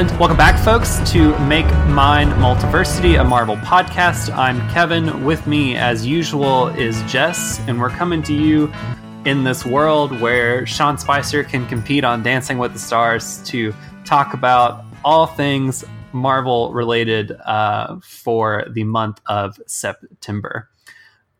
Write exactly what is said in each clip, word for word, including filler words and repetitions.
And welcome back, folks, to Make Mine Multiversity, a Marvel podcast. I'm Kevin. With me, as usual, is Jess, and we're coming to you in this world where Sean Spicer can compete on Dancing with the Stars to talk about all things Marvel related uh, for the month of September.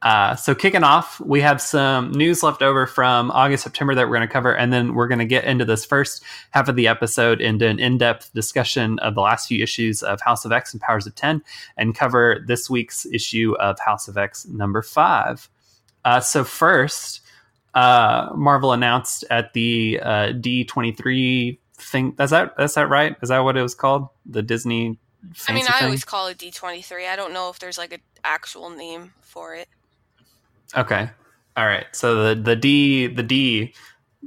Uh, so kicking off, we have some news left over from August, September that we're going to cover, and then we're going to get into this first half of the episode into an in-depth discussion of the last few issues of House of X and Powers of ten, and cover this week's issue of House of X number five. Uh, so first, uh, Marvel announced at the uh, D twenty-three thing. Is that, is that right? Is that what it was called? The Disney fancy I mean, I thing? Always call it D twenty-three. I don't know if there's like an actual name for it. Okay. All right. So the, the D, the D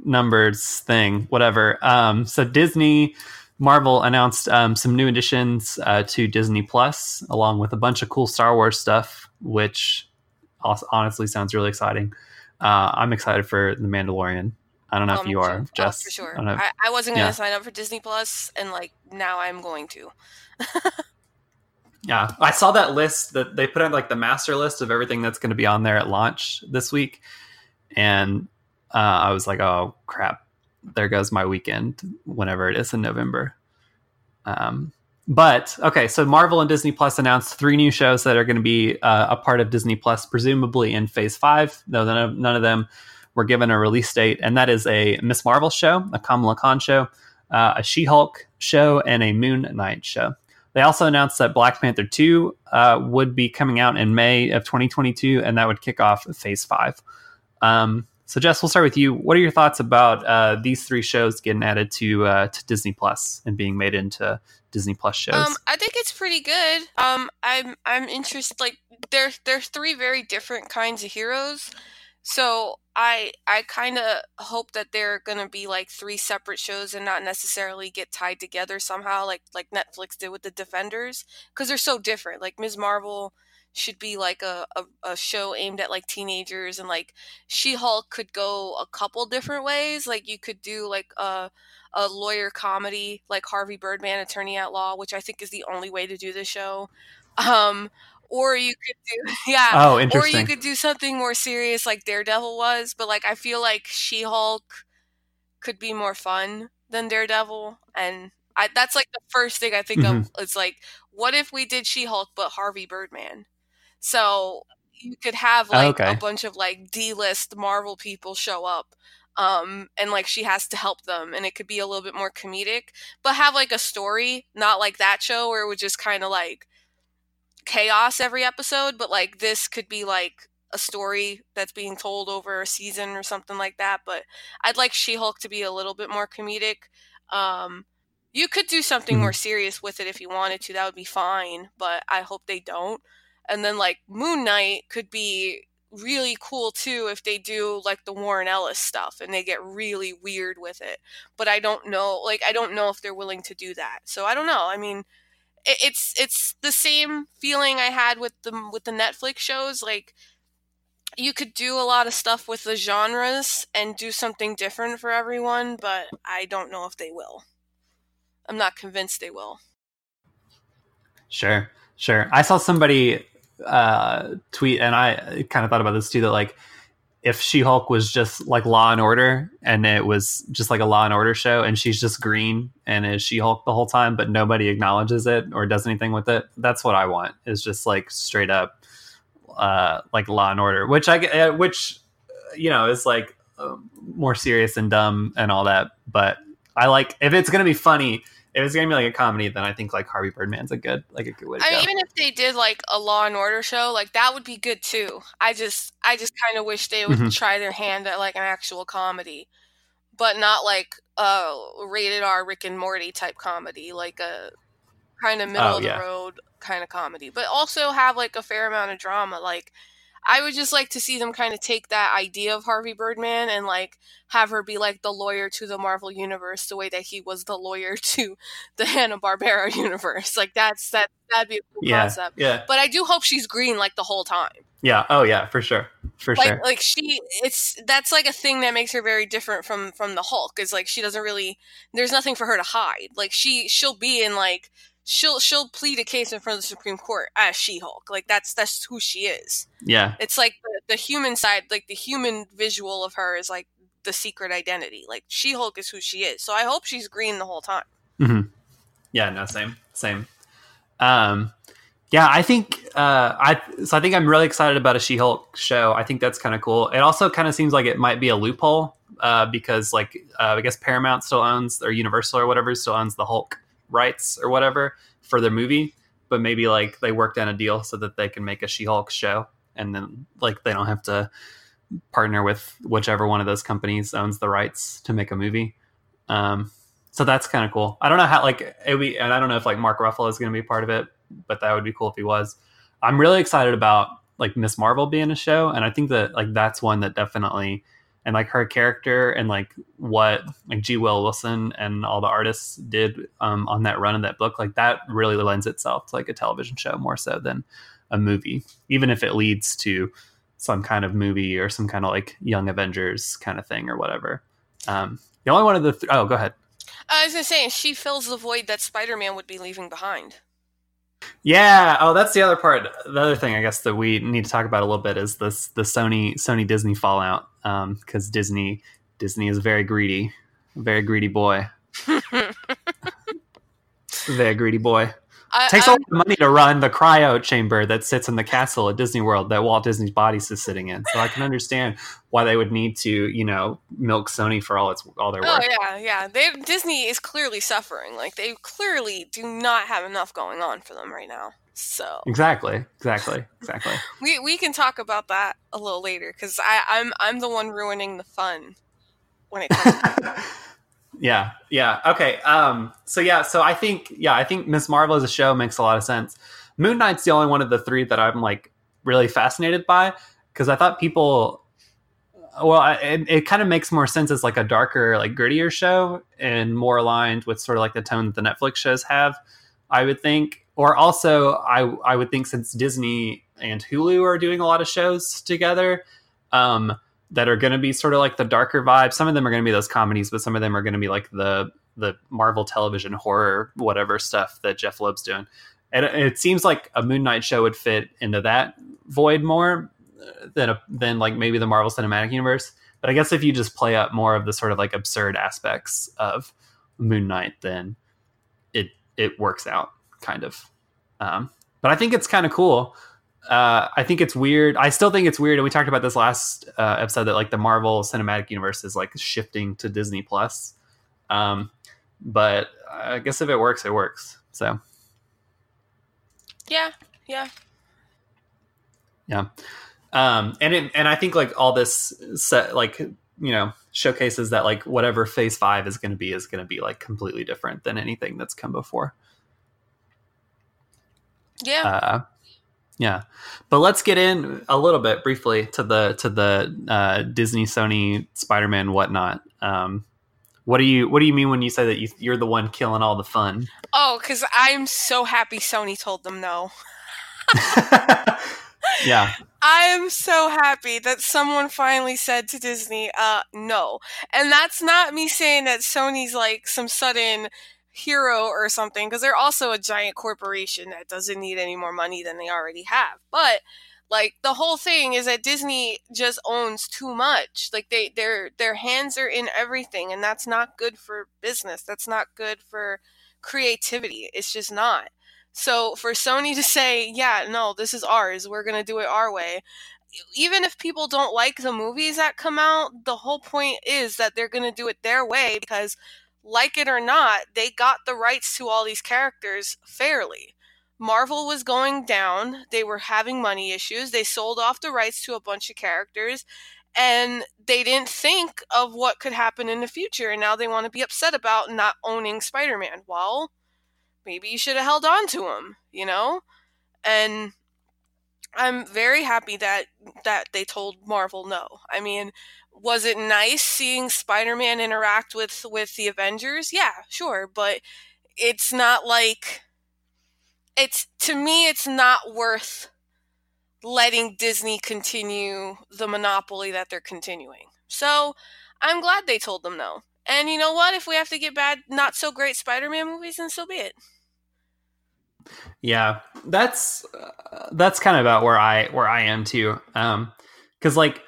numbers thing, whatever. Um, so Disney, Marvel announced um, some new additions uh, to Disney Plus, along with a bunch of cool Star Wars stuff, which also, honestly sounds really exciting. Uh, I'm excited for The Mandalorian. I don't know um, if you are, for, Jess. Oh, for sure. I, I, I wasn't going to yeah. sign up for Disney Plus, and like now I'm going to. Yeah, I saw that list that they put out, like the master list of everything that's going to be on there at launch this week. And uh, I was like, oh, crap, there goes my weekend whenever it is in November. Um, but, okay, so Marvel and Disney Plus announced three new shows that are going to be uh, a part of Disney Plus, presumably in Phase five, though none of, none of them were given a release date. And that is a Miz Marvel show, a Kamala Khan show, uh, a She-Hulk show, and a Moon Knight show. They also announced that Black Panther two uh, would be coming out in May of twenty twenty-two, and that would kick off Phase five. Um, so, Jess, we'll start with you. What are your thoughts about uh, these three shows getting added to uh, to Disney Plus and being made into Disney Plus shows? Um, I think it's pretty good. Um, I'm I'm interested. Like, there there's three very different kinds of heroes, so I I kind of hope that they're going to be like three separate shows and not necessarily get tied together somehow like like Netflix did with the Defenders, because they're so different. Like Miz Marvel should be like a, a, a show aimed at like teenagers, and like She-Hulk could go a couple different ways. Like you could do like a, a lawyer comedy like Harvey Birdman, Attorney at Law, which I think is the only way to do this show. Um Or you could do, yeah. Oh, interesting. Or you could do something more serious, like Daredevil was. But like, I feel like She-Hulk could be more fun than Daredevil, and I, that's like the first thing I think mm-hmm. of. It's like, what if we did She-Hulk but Harvey Birdman? So you could have like oh, okay. a bunch of like D-list Marvel people show up, um, and like she has to help them, and it could be a little bit more comedic, but have like a story, not like that show where it would just kind of like chaos every episode. But like this could be like a story that's being told over a season or something like that. But I'd like She-Hulk to be a little bit more comedic. Um, you could do something mm-hmm. more serious with it if you wanted to. That would be fine, but I hope they don't. And then like Moon Knight could be really cool too if they do like the Warren Ellis stuff and they get really weird with it. But I don't know, like I don't know if they're willing to do that. So I don't know. I mean, It's it's the same feeling I had with the with the Netflix shows. Like you could do a lot of stuff with the genres and do something different for everyone, but I don't know if they will. I'm not convinced they will. Sure, sure. I saw somebody uh, tweet, and I kind of thought about this too. That like if She-Hulk was just like Law and Order, and it was just like a Law and Order show, and she's just green and is She-Hulk the whole time, but nobody acknowledges it or does anything with it. That's what I want, is just like straight up uh, like Law and Order, which I uh, which, you know, is like uh, more serious and dumb and all that. But I like, if it's going to be funny, if it's going to be like a comedy, then I think like Harvey Birdman's a good, like a good way to I go. Mean, even if they did like a Law and Order show, like that would be good too. I just, I just kind of wish they would mm-hmm. try their hand at like an actual comedy, but not like a rated R Rick and Morty type comedy, like a kind of middle oh, of the yeah. road kind of comedy, but also have like a fair amount of drama. Like I would just like to see them kind of take that idea of Harvey Birdman and like have her be like the lawyer to the Marvel universe, the way that he was the lawyer to the Hanna-Barbera universe. Like that's that that'd be a cool yeah, concept. Yeah. But I do hope she's green like the whole time. Yeah. Oh yeah, for sure. for like, sure. Like she, it's that's like a thing that makes her very different from from the Hulk. Is like she doesn't really. There's nothing for her to hide. Like she, she'll be in like she'll she'll plead a case in front of the Supreme Court as She-Hulk. Like that's that's who she is. Yeah. It's like the, the human side, like the human visual of her is like the secret identity. Like She-Hulk is who she is. So I hope she's green the whole time. Mm-hmm. Yeah. No. Same. Same. Um. Yeah, I think uh, I so I think I'm really excited about a She-Hulk show. I think that's kind of cool. It also kind of seems like it might be a loophole uh, because, like, uh, I guess Paramount still owns, or Universal or whatever still owns the Hulk rights or whatever for the movie. But maybe like they worked down a deal so that they can make a She-Hulk show, and then like they don't have to partner with whichever one of those companies owns the rights to make a movie. Um, so that's kind of cool. I don't know how like it we, and I don't know if like Mark Ruffalo is going to be part of it. But that would be cool if he was. I'm really excited about like Miz Marvel being a show, and I think that like that's one that definitely, and like her character and like what like G. Will Wilson and all the artists did um, on that run of that book, like that really lends itself to like a television show more so than a movie, even if it leads to some kind of movie or some kind of like Young Avengers kind of thing or whatever. Um, the only one of the th- oh, go ahead. I was gonna say she fills the void that Spider-Man would be leaving behind. Yeah. Oh, that's the other part. The other thing I guess that we need to talk about a little bit is this the Sony Sony Disney fallout. Um, because Disney Disney is very greedy, very greedy boy, very greedy boy. I, Takes I'm, all the money to run the cryo chamber that sits in the castle at Disney World that Walt Disney's body is sitting in. So I can understand why they would need to, you know, milk Sony for all its all their work. Oh yeah, yeah. They, Disney is clearly suffering. Like they clearly do not have enough going on for them right now. So exactly, exactly, exactly. we we can talk about that a little later because I'm I'm the one ruining the fun when it comes to that. Yeah. Yeah. Okay. Um, so yeah, so I think, yeah, I think Miz Marvel as a show makes a lot of sense. Moon Knight's the only one of the three that I'm like really fascinated by. Cause I thought people, well, I, it, it kind of makes more sense as like a darker, like grittier show and more aligned with sort of like the tone that the Netflix shows have, I would think, or also I, I would think since Disney and Hulu are doing a lot of shows together, um, that are going to be sort of like the darker vibe. Some of them are going to be those comedies, but some of them are going to be like the the Marvel television horror, whatever stuff that Jeff Loeb's doing. And it, it seems like a Moon Knight show would fit into that void more than a, than like maybe the Marvel Cinematic Universe. But I guess if you just play up more of the sort of like absurd aspects of Moon Knight, then it it works out kind of. Um, but I think it's kind of cool. Uh, I think it's weird. I still think it's weird. And we talked about this last uh, episode that like the Marvel Cinematic Universe is like shifting to Disney Plus. Um, but I guess if it works, it works. So. Yeah. Yeah. Yeah. Um, and it, and I think like all this set, like, you know, showcases that like whatever phase five is going to be, is going to be like completely different than anything that's come before. Yeah. Uh, Yeah, but let's get in a little bit briefly to the to the uh, Disney, Sony, Spider-Man, whatnot. Um, what do you what do you mean when you say that you, you're the one killing all the fun? Oh, because I'm so happy Sony told them no. Yeah, I am so happy that someone finally said to Disney, uh, no. And that's not me saying that Sony's like some sudden hero or something, because they're also a giant corporation that doesn't need any more money than they already have. But like the whole thing is that Disney just owns too much. Like they their their hands are in everything, and that's not good for business. That's not good for creativity. It's just not. So for Sony to say, yeah, no, this is ours, we're gonna do it our way. Even if people don't like the movies that come out, the whole point is that they're gonna do it their way because like it or not, they got the rights to all these characters fairly. Marvel was going down. They were having money issues. They sold off the rights to a bunch of characters, and they didn't think of what could happen in the future, and now they want to be upset about not owning Spider-Man. Well, maybe you should have held on to him, you know? And I'm very happy that, that they told Marvel no. I mean, was it nice seeing Spider-Man interact with, with the Avengers? Yeah, sure. But it's not like, it's, to me, it's not worth letting Disney continue the monopoly that they're continuing. So I'm glad they told them no. And you know what? If we have to get bad, not so great Spider-Man movies, then so be it. Yeah, that's uh, that's kind of about where I where I am too. Um, because like,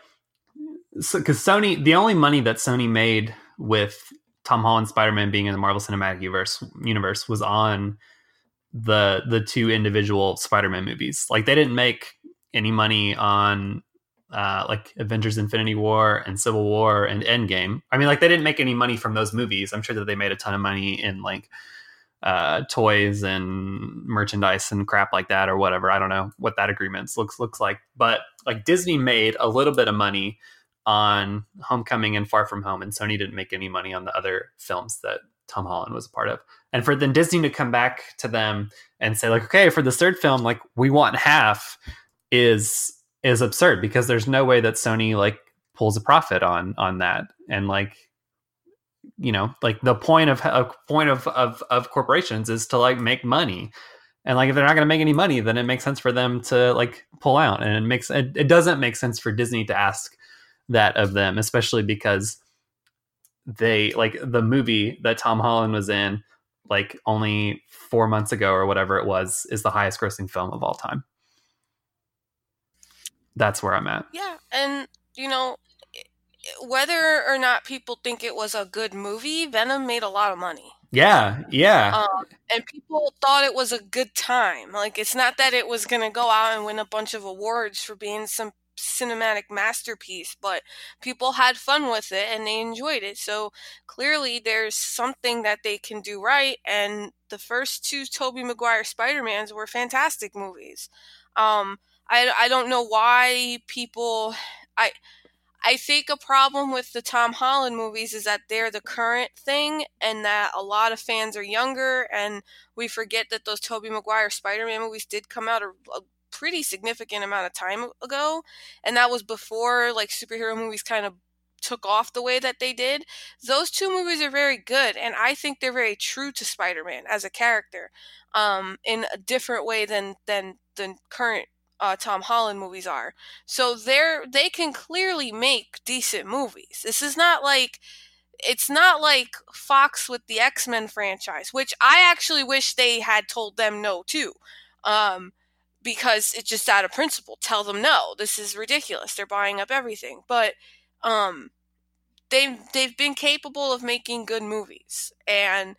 so, because Sony, the only money that Sony made with Tom Holland's Spider-Man being in the Marvel Cinematic Universe universe was on the the two individual Spider-Man movies. Like, they didn't make any money on uh, like Avengers: Infinity War and Civil War and Endgame. I mean, like, they didn't make any money from those movies. I'm sure that they made a ton of money in like uh toys and merchandise and crap like that or whatever. I don't know what that agreement looks looks like, but like Disney made a little bit of money on Homecoming and Far From Home, and Sony didn't make any money on the other films that Tom Holland was a part of. And for then Disney to come back to them and say like, okay, for this third film, like, we want half is is absurd, because there's no way that Sony like pulls a profit on on that. And like, you know, like the point of a point of, of, of corporations is to like make money. And like, if they're not going to make any money, then it makes sense for them to like pull out. And it makes, it, it doesn't make sense for Disney to ask that of them, especially because they like the movie that Tom Holland was in like only four months ago or whatever it was, is the highest grossing film of all time. That's where I'm at. Yeah. And you know, whether or not people think it was a good movie, Venom made a lot of money. Yeah, yeah. Um, and people thought it was a good time. Like, it's not that it was going to go out and win a bunch of awards for being some cinematic masterpiece, but people had fun with it and they enjoyed it. So clearly there's something that they can do right. And the first two Tobey Maguire Spider-Mans were fantastic movies. Um, I, I don't know why people... I. I think a problem with the Tom Holland movies is that they're the current thing and that a lot of fans are younger, and we forget that those Tobey Maguire Spider-Man movies did come out a, a pretty significant amount of time ago, and that was before like superhero movies kind of took off the way that they did. Those two movies are very good, and I think they're very true to Spider-Man as a character um, in a different way than than, than current Uh, Tom Holland movies are. So they're they can clearly make decent movies. This is not like it's not like Fox with the X-Men franchise, which I actually wish they had told them no to, um, because it's just out of principle. Tell them no. This is ridiculous. They're buying up everything. But um, they they've been capable of making good movies, and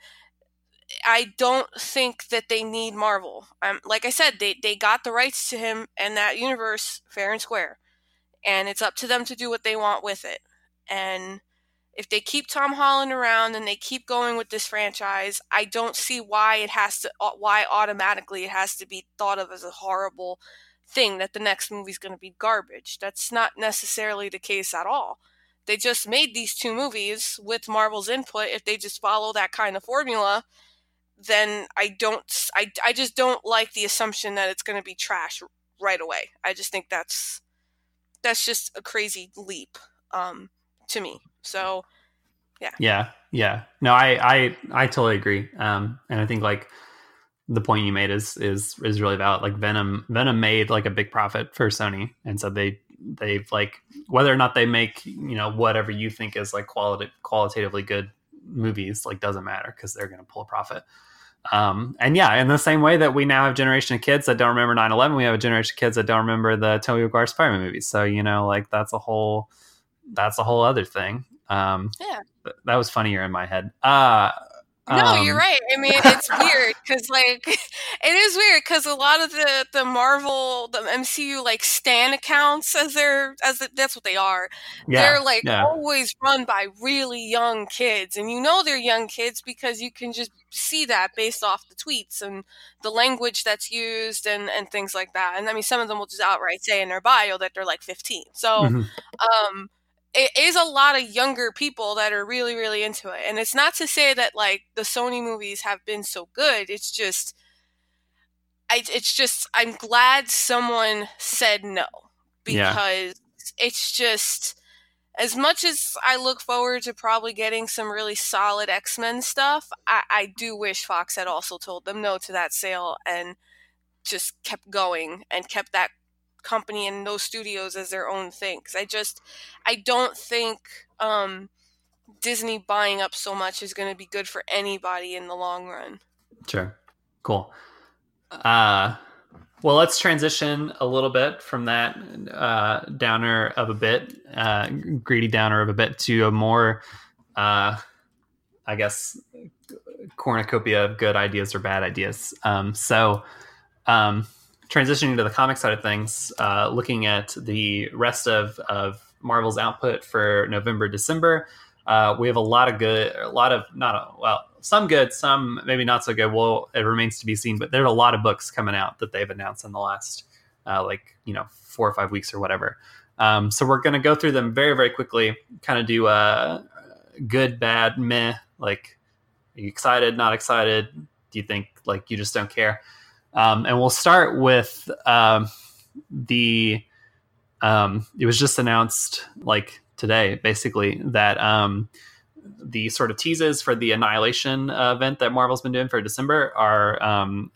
I don't think that they need Marvel. Um, like I said, they, they got the rights to him and that universe fair and square. And it's up to them to do what they want with it. And if they keep Tom Holland around and they keep going with this franchise, I don't see why it has to, why automatically it has to be thought of as a horrible thing that the next movie's going to be garbage. That's not necessarily the case at all. They just made these two movies with Marvel's input. If they just follow that kind of formula, then I don't, I, I just don't like the assumption that it's going to be trash right away. I just think that's, that's just a crazy leap um, to me. So, yeah. Yeah. Yeah. No, I, I, I totally agree. Um, and I think like the point you made is, is, is really valid. Like Venom, Venom made like a big profit for Sony. And so they, they've like, whether or not they make, you know, whatever you think is like quality, qualitatively good movies, like doesn't matter because they're going to pull a profit. Um, and yeah, in the same way that we now have a generation of kids that don't remember nine eleven, we have a generation of kids that don't remember the Tobey Maguire Spider-Man movies. So, you know, like that's a whole, that's a whole other thing. Um, yeah. Th- that was funnier in my head. Uh, no, um, you're right. I mean, it's weird because like, it is weird because a lot of the, the Marvel, the M C U like stan accounts as they're, as the, that's what they are. Yeah, they're like yeah. always run by really young kids. And you know they're young kids because you can just see that based off the tweets and the language that's used and, and things like that. And I mean, some of them will just outright say in their bio that they're like fifteen. So, mm-hmm. um, it is a lot of younger people that are really, really into it. And it's not to say that like the Sony movies have been so good. It's just, I, it's just, I'm glad someone said no, because yeah. it's just, as much as I look forward to probably getting some really solid X-Men stuff, I, I do wish Fox had also told them no to that sale and just kept going and kept that company and those studios as their own thing. Because I just, I don't think um, Disney buying up so much is going to be good for anybody in the long run. Sure. Cool. Uh, well, let's transition a little bit from that uh, downer of a bit, uh, greedy downer of a bit, to a more, uh, I guess, cornucopia of good ideas or bad ideas. Um, so um, transitioning to the comic side of things, uh, looking at the rest of, of Marvel's output for November, December, uh, we have a lot of good, a lot of not, a, well, some good, some maybe not so good. Well, it remains to be seen, but there are a lot of books coming out that they've announced in the last, uh, like, you know, four or five weeks or whatever. Um, so we're going to go through them very, very quickly, kind of do a good, bad, meh, like, are you excited, not excited? Do you think, like, you just don't care? Um, and we'll start with um, the, um, it was just announced, like, today, basically, that um, the sort of teases for the Annihilation uh, event that Marvel's been doing for December are um,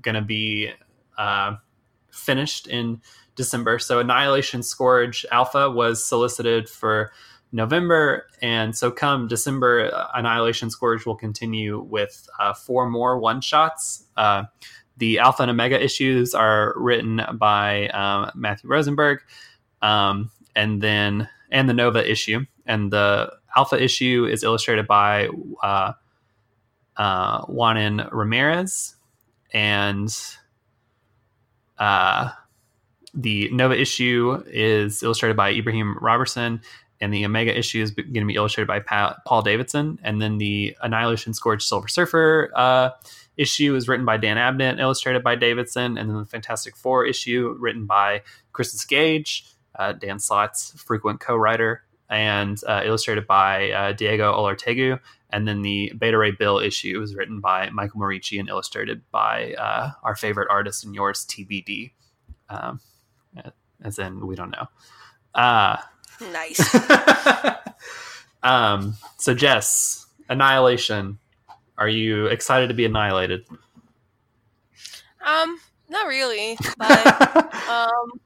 going to be uh, finished in December. So Annihilation Scourge Alpha was solicited for November, and so come December, Annihilation Scourge will continue with uh, four more one-shots. Uh, the Alpha and Omega issues are written by uh, Matthew Rosenberg, um, and then and the Nova issue, and the Alpha issue is illustrated by uh, uh, Juanan Ramirez, and uh, the Nova issue is illustrated by Ibrahim Robertson. And the Omega issue is going to be illustrated by Paul Davidson. And then the Annihilation Scourge Silver Surfer uh, issue is written by Dan Abnett, illustrated by Davidson. And then the Fantastic Four issue written by Christus Gage, uh, Dan Slott's frequent co-writer, and uh, illustrated by uh, Diego Olortegu. And then the Beta Ray Bill issue was written by Michael Morici and illustrated by uh, our favorite artist and yours, T B D. Um, as in, we don't know. Uh Nice. um, so Jess, Annihilation. Are you excited to be annihilated? Um, not really. But um,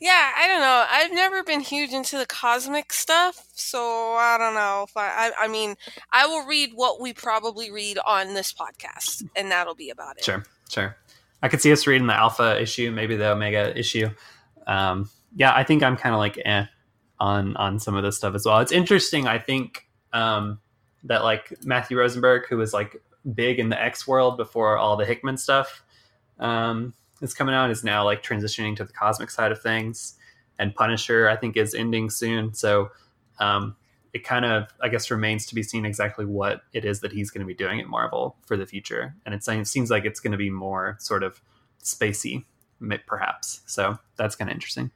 yeah, I don't know. I've never been huge into the cosmic stuff, so I don't know if I. I, I mean, I will read what we probably read on this podcast, and that'll be about it. Sure, sure. I could see us reading the Alpha issue, maybe the Omega issue. Um. Yeah, I think I'm kind of like eh on on some of this stuff as well. It's interesting, I think, um, that like Matthew Rosenberg, who was like big in the X world before all the Hickman stuff um, is coming out, is now like transitioning to the cosmic side of things. And Punisher, I think, is ending soon. So um, it kind of, I guess, remains to be seen exactly what it is that he's going to be doing at Marvel for the future. And it's, it seems like it's going to be more sort of spacey, perhaps. So that's kind of interesting.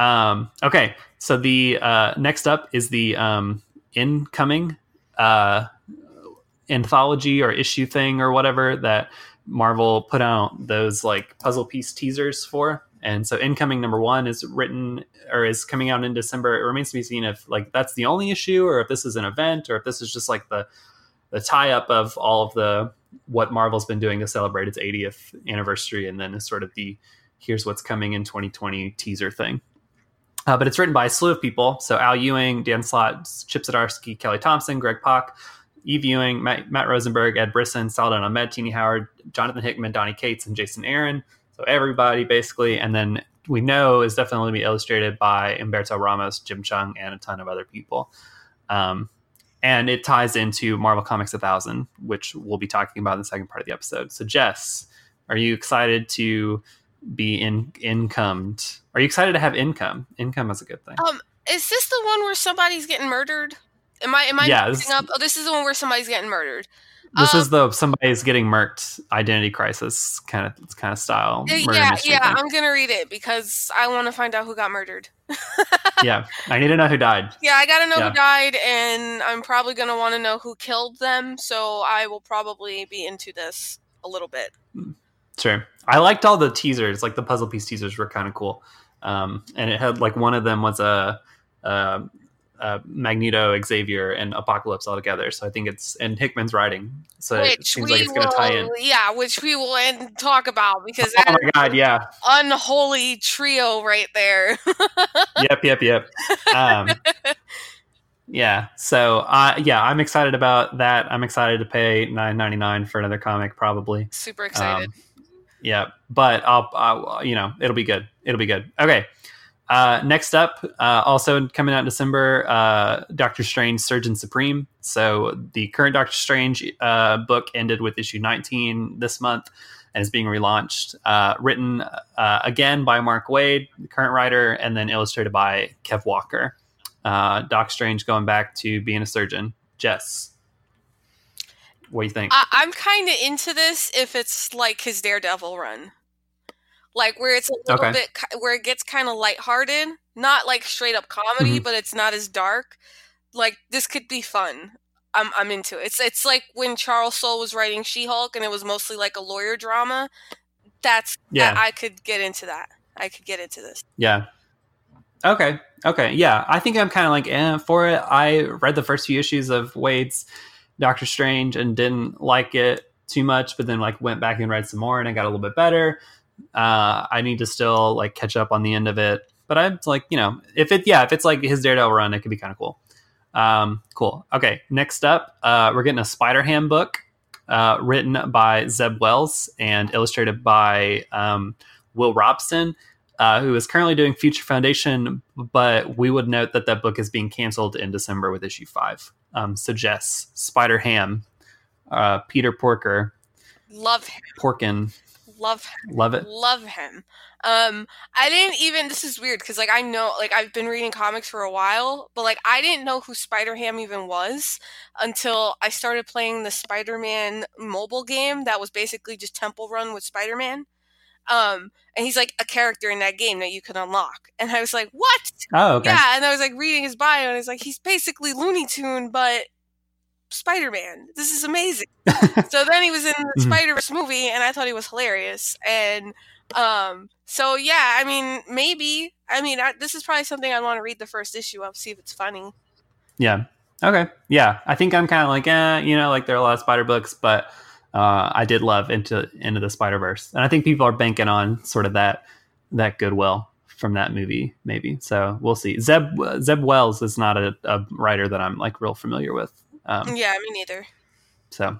Um, okay, so the uh, next up is the um, incoming uh, anthology or issue thing or whatever that Marvel put out those like puzzle piece teasers for. And so Incoming number one is written or is coming out in December. It remains to be seen if like that's the only issue or if this is an event or if this is just like the the tie up of all of the what Marvel's been doing to celebrate its eightieth anniversary. And then is sort of the here's what's coming in twenty twenty teaser thing. Uh, but it's written by a slew of people. So Al Ewing, Dan Slott, Chip Zdarsky, Kelly Thompson, Greg Pak, Eve Ewing, Matt, Matt Rosenberg, Ed Brisson, Saladin Ahmed, Teenie Howard, Jonathan Hickman, Donnie Cates, and Jason Aaron. So everybody, basically. And then we know is definitely be illustrated by Humberto Ramos, Jim Chung, and a ton of other people. Um, and it ties into Marvel Comics one thousand, which we'll be talking about in the second part of the episode. So Jess, are you excited to be in incomed? Are you excited to have income? Income is a good thing. Um, is this the one where somebody's getting murdered? Am I am I yeah, mixing this, up? Oh, this is the one where somebody's getting murdered. This um, is the somebody's getting murked identity crisis kind of kind of style. Yeah, yeah. Thing. I'm gonna read it because I want to find out who got murdered. Yeah, I need to know who died. Yeah, I gotta know yeah. who died, and I'm probably gonna want to know who killed them. So I will probably be into this a little bit. Mm. Sure. I liked all the teasers, like the puzzle piece teasers were kind of cool. Um, and it had like one of them was a, a uh, Magneto, Xavier, and Apocalypse all together. So I think it's and Hickman's writing. So which it seems like it's going to tie in. Yeah, which we will end, talk about because oh my god, yeah, unholy trio right there. yep, yep, yep. Um, yeah. So uh, yeah, I'm excited about that. I'm excited to pay nine ninety-nine for another comic, probably. Super excited. Um, yeah, but I'll, I'll you know it'll be good. It'll be good. Okay. Uh, next up, uh, also coming out in December, uh, Doctor Strange, Surgeon Supreme. So the current Doctor Strange uh, book ended with issue nineteen this month and is being relaunched. Uh, written uh, again by Mark Waid, the current writer, and then illustrated by Kev Walker. Uh, Doc Strange going back to being a surgeon. Jess, what do you think? I- I'm kind of into this if it's like his Daredevil run. Like where it's a little okay. bit, where it gets kind of lighthearted, not like straight up comedy, mm-hmm. but it's not as dark. Like this could be fun. I'm I'm into it. It's it's like when Charles Soule was writing She-Hulk, and it was mostly like a lawyer drama. That's yeah. I, I could get into that. I could get into this. Yeah. Okay. Okay. Yeah. I think I'm kind of like eh, for it. I read the first few issues of Waid's Doctor Strange and didn't like it too much, but then like went back and read some more, and I got a little bit better. Uh, I need to still like catch up on the end of it, but I'm like, you know, if it, yeah, if it's like his Daredevil run, it could be kind of cool. Um, cool. Okay. Next up, uh, we're getting a Spider-Ham book, uh, written by Zeb Wells and illustrated by, um, Will Robson, uh, who is currently doing Future Foundation, but we would note that that book is being canceled in December with issue five. Um, so Jess, Spider-Ham, uh, Peter Porker, love him. Porkin. Love him. Love it. Love him. Um, I didn't even, this is weird because like I know, like I've been reading comics for a while, but like I didn't know who Spider-Ham even was until I started playing the Spider-Man mobile game that was basically just Temple Run with Spider-Man. Um, and he's like a character in that game that you can unlock. And I was like, what? Oh, okay. Yeah. And I was like reading his bio and it's like, he's basically Looney Tune, but Spider-Man. This is amazing. So then he was in the Spider-Verse movie and I thought he was hilarious. And um, so, yeah, I mean, maybe, I mean, I, this is probably something I want to read the first issue of, see if it's funny. Yeah. Okay. Yeah. I think I'm kind of like, eh, you know, like there are a lot of Spider books, but uh, I did love Into Into the Spider-Verse. And I think people are banking on sort of that, that goodwill from that movie, maybe. So we'll see. Zeb, Zeb Wells is not a, a writer that I'm like real familiar with. Um, yeah, me neither. So,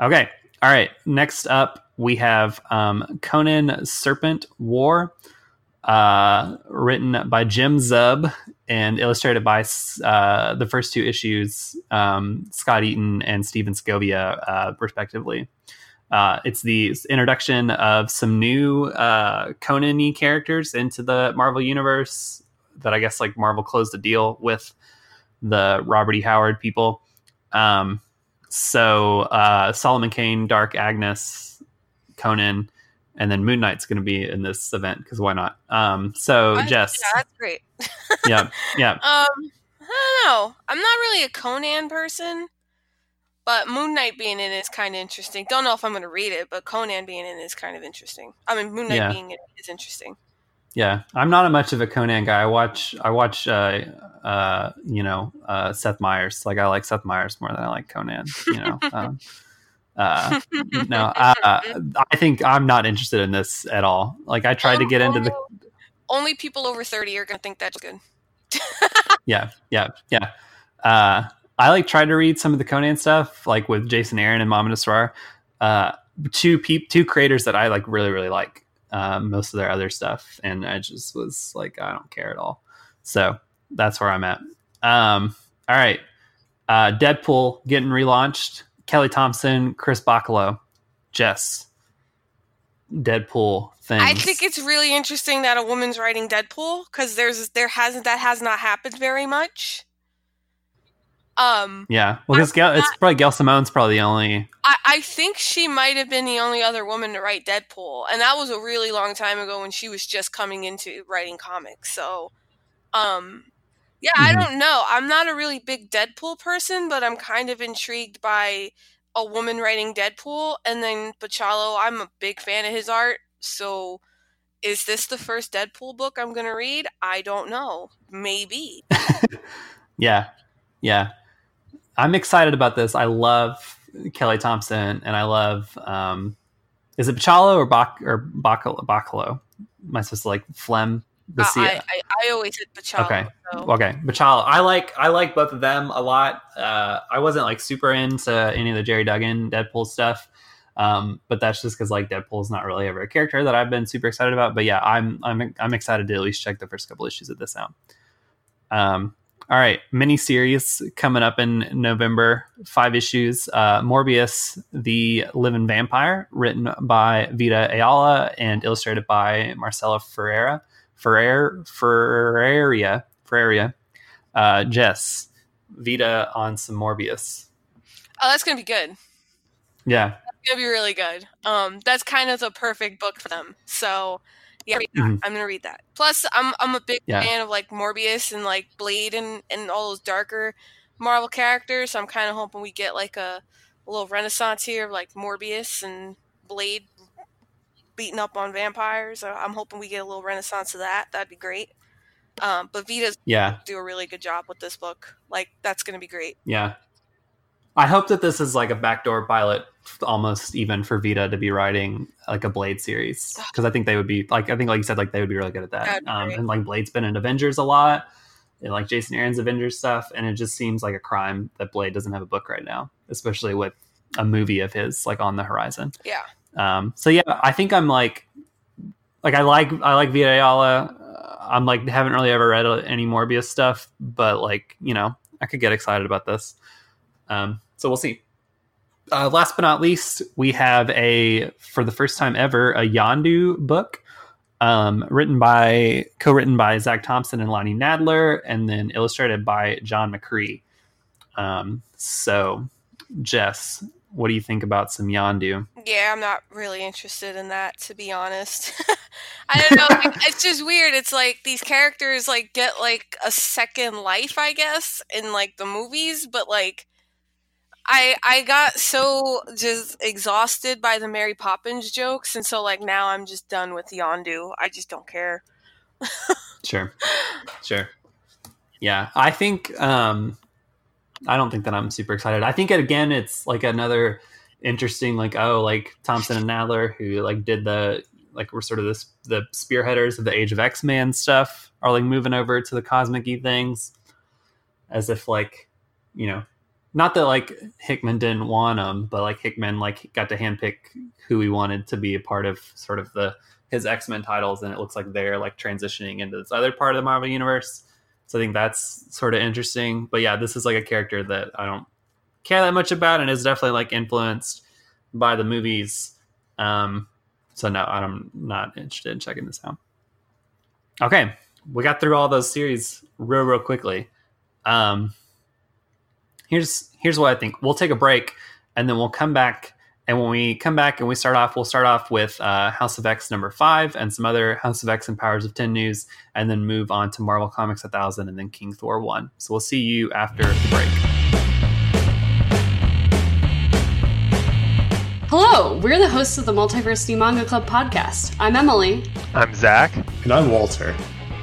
okay. All right. Next up, we have um, Conan Serpent War, uh, written by Jim Zub and illustrated by uh, the first two issues, um, Scott Eaton and Steven Scovia, uh, respectively. Uh, it's the introduction of some new uh, Conan-y characters into the Marvel Universe that I guess like Marvel closed the deal with the Robert E. Howard people. Um, so, uh, Solomon Kane, Dark Agnes, Conan, and then Moon Knight's going to be in this event. Cause why not? Um, so I, Jess, yeah, that's great. yeah. Yeah. Um, I don't know. I'm not really a Conan person, but Moon Knight being in it is kind of interesting. Don't know if I'm going to read it, but Conan being in it is kind of interesting. I mean, Moon Knight yeah. being in it is interesting. Yeah, I'm not a much of a Conan guy. I watch, I watch, uh, uh, you know, uh, Seth Meyers. Like I like Seth Meyers more than I like Conan. You know, um, uh, no, uh, I think I'm not interested in this at all. Like I tried um, to get into the. Only people over thirty are gonna think that's good. yeah, yeah, yeah. Uh, I like tried to read some of the Conan stuff, like with Jason Aaron and Mamana Sarar, uh, two pe- two creators that I like really really like. Uh, most of their other stuff, and I just was like, I don't care at all. So that's where I'm at. Um, all right, uh, Deadpool getting relaunched. Kelly Thompson, Chris Boccolo, Jess. Deadpool thing. I think it's really interesting that a woman's writing Deadpool because there's there hasn't that has not happened very much. Um, yeah, well, because Gail, it's probably Gail Simone's probably the only. I, I think she might have been the only other woman to write Deadpool, and that was a really long time ago when she was just coming into writing comics. So, um, yeah, mm-hmm. I don't know. I'm not a really big Deadpool person, but I'm kind of intrigued by a woman writing Deadpool. And then Pachalo, I'm a big fan of his art. So, is this the first Deadpool book I'm going to read? I don't know. Maybe. Yeah. Yeah. I'm excited about this. I love Kelly Thompson, and I love, um, is it Bacallo or Bac or Bacallo? Bacallo? Am I supposed to like phlegm? Uh, I, I, I always said Bacallo. Okay. So. Okay. Bacallo. I like, I like both of them a lot. Uh, I wasn't like super into any of the Jerry Duggan Deadpool stuff. Um, but that's just because like Deadpool's not really ever a character that I've been super excited about. But yeah, I'm I'm I'm excited to at least check the first couple issues of this out. Um, all right, miniseries coming up in November, five issues. Uh, Morbius, the Living Vampire, written by Vita Ayala and illustrated by Marcella Ferreira, Ferrer, Ferreria, Ferreria, uh, Jess, Vita on some Morbius. Oh, that's gonna be good. Yeah. Gonna be really good. Um that's kind of the perfect book for them, so yeah, mm-hmm. I'm gonna read that. Plus i'm i'm a big yeah. fan of like Morbius and like Blade and and all those darker Marvel characters, so I'm kind of hoping we get like a, a little renaissance here of like Morbius and Blade beating up on vampires. I'm hoping we get a little renaissance of that. That'd be great. Um but Vita's yeah do a really good job with this book. Like that's gonna be great. Yeah, I hope that this is like a backdoor pilot almost even for Vita to be writing like a Blade series. Cause I think they would be like, I think like you said, like they would be really good at that. Um, and like Blade's been in Avengers a lot and like Jason Aaron's Avengers stuff. And it just seems like a crime that Blade doesn't have a book right now, especially with a movie of his like on the horizon. Yeah. Um, so yeah, I think I'm like, like I like, I like Vita Ayala. I'm like, haven't really ever read any Morbius stuff, but like, you know, I could get excited about this. Um, So we'll see. Uh, last but not least, we have a, for the first time ever, a Yondu book um, written by, co-written by Zach Thompson and Lonnie Nadler, and then illustrated by John McCree. Um, so, Jess, what do you think about some Yondu? Yeah, I'm not really interested in that, to be honest. I don't know. Like, it's just weird. It's like these characters like get like a second life, I guess, in like the movies, but like. I, I got so just exhausted by the Mary Poppins jokes, and so like now I'm just done with Yondu. I just don't care. Sure. Sure. Yeah. I think um I don't think that I'm super excited. I think again it's like another interesting like oh like Thompson and Nadler who like did the like were sort of this the spearheaders of the Age of X-Men stuff are like moving over to the cosmic-y things as if like, you know, not that like Hickman didn't want him, but like Hickman like got to handpick who he wanted to be a part of sort of the his X-Men titles, and it looks like they're like transitioning into this other part of the Marvel universe. So I think that's sort of interesting. But yeah, this is like a character that I don't care that much about, and is definitely like influenced by the movies. Um, so no, I'm not interested in checking this out. Okay, we got through all those series real real quickly. Um, Here's here's what I think. We'll take a break, and then we'll come back. And when we come back and we start off, we'll start off with uh, House of X number five and some other House of X and Powers of ten news, and then move on to Marvel Comics one thousand and then King Thor one. So we'll see you after the break. Hello, we're the hosts of the Multiversity Manga Club podcast. I'm Emily. I'm Zach. And I'm Walter.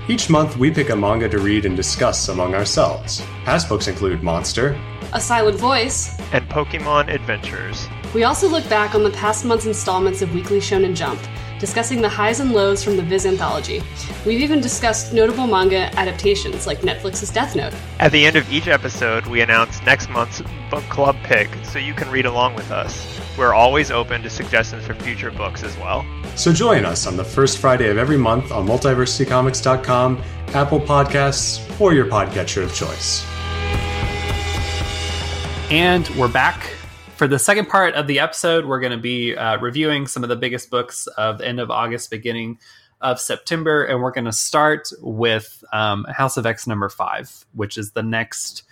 Each month, we pick a manga to read and discuss among ourselves. Past books include Monster, A Silent Voice, and Pokemon Adventures. We also look back on the past month's installments of Weekly Shonen Jump, discussing the highs and lows from the Viz anthology. We've even discussed notable manga adaptations, like Netflix's Death Note. At the end of each episode, we announce next month's book club pick, so you can read along with us. We're always open to suggestions for future books as well. So join us on the first Friday of every month on multiversity comics dot com, Apple Podcasts, or your podcatcher of choice. And we're back. For the second part of the episode, we're going to be uh, reviewing some of the biggest books of the end of August, beginning of September. And we're going to start with um, House of X number five, which is the next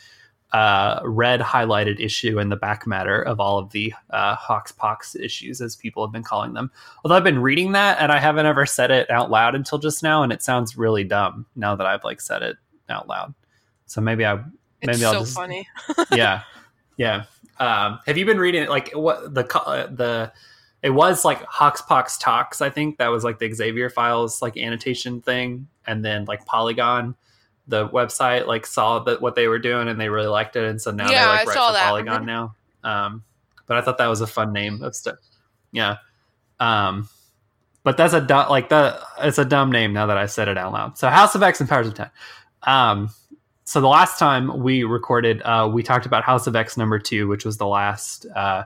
Uh, red highlighted issue in the back matter of all of the uh, Hox Pox issues, as people have been calling them. Although I've been reading that and I haven't ever said it out loud until just now, and it sounds really dumb now that I've like said it out loud. So maybe I maybe it's I'll so just, funny. yeah, yeah. Um, have you been reading it? Like what the the it was like Hox Pox Talks. I think that was like the Xavier Files like annotation thing, and then like Polygon. the website like saw that what they were doing and they really liked it, and so now yeah, they like I write for that. Polygon now. Um, but I thought that was a fun name of stuff. Yeah. Um, but that's a du- like the it's a dumb name now that I said it out loud. So House of X and Powers of ten. Um, so the last time we recorded, uh, we talked about House of X number two, which was the last uh,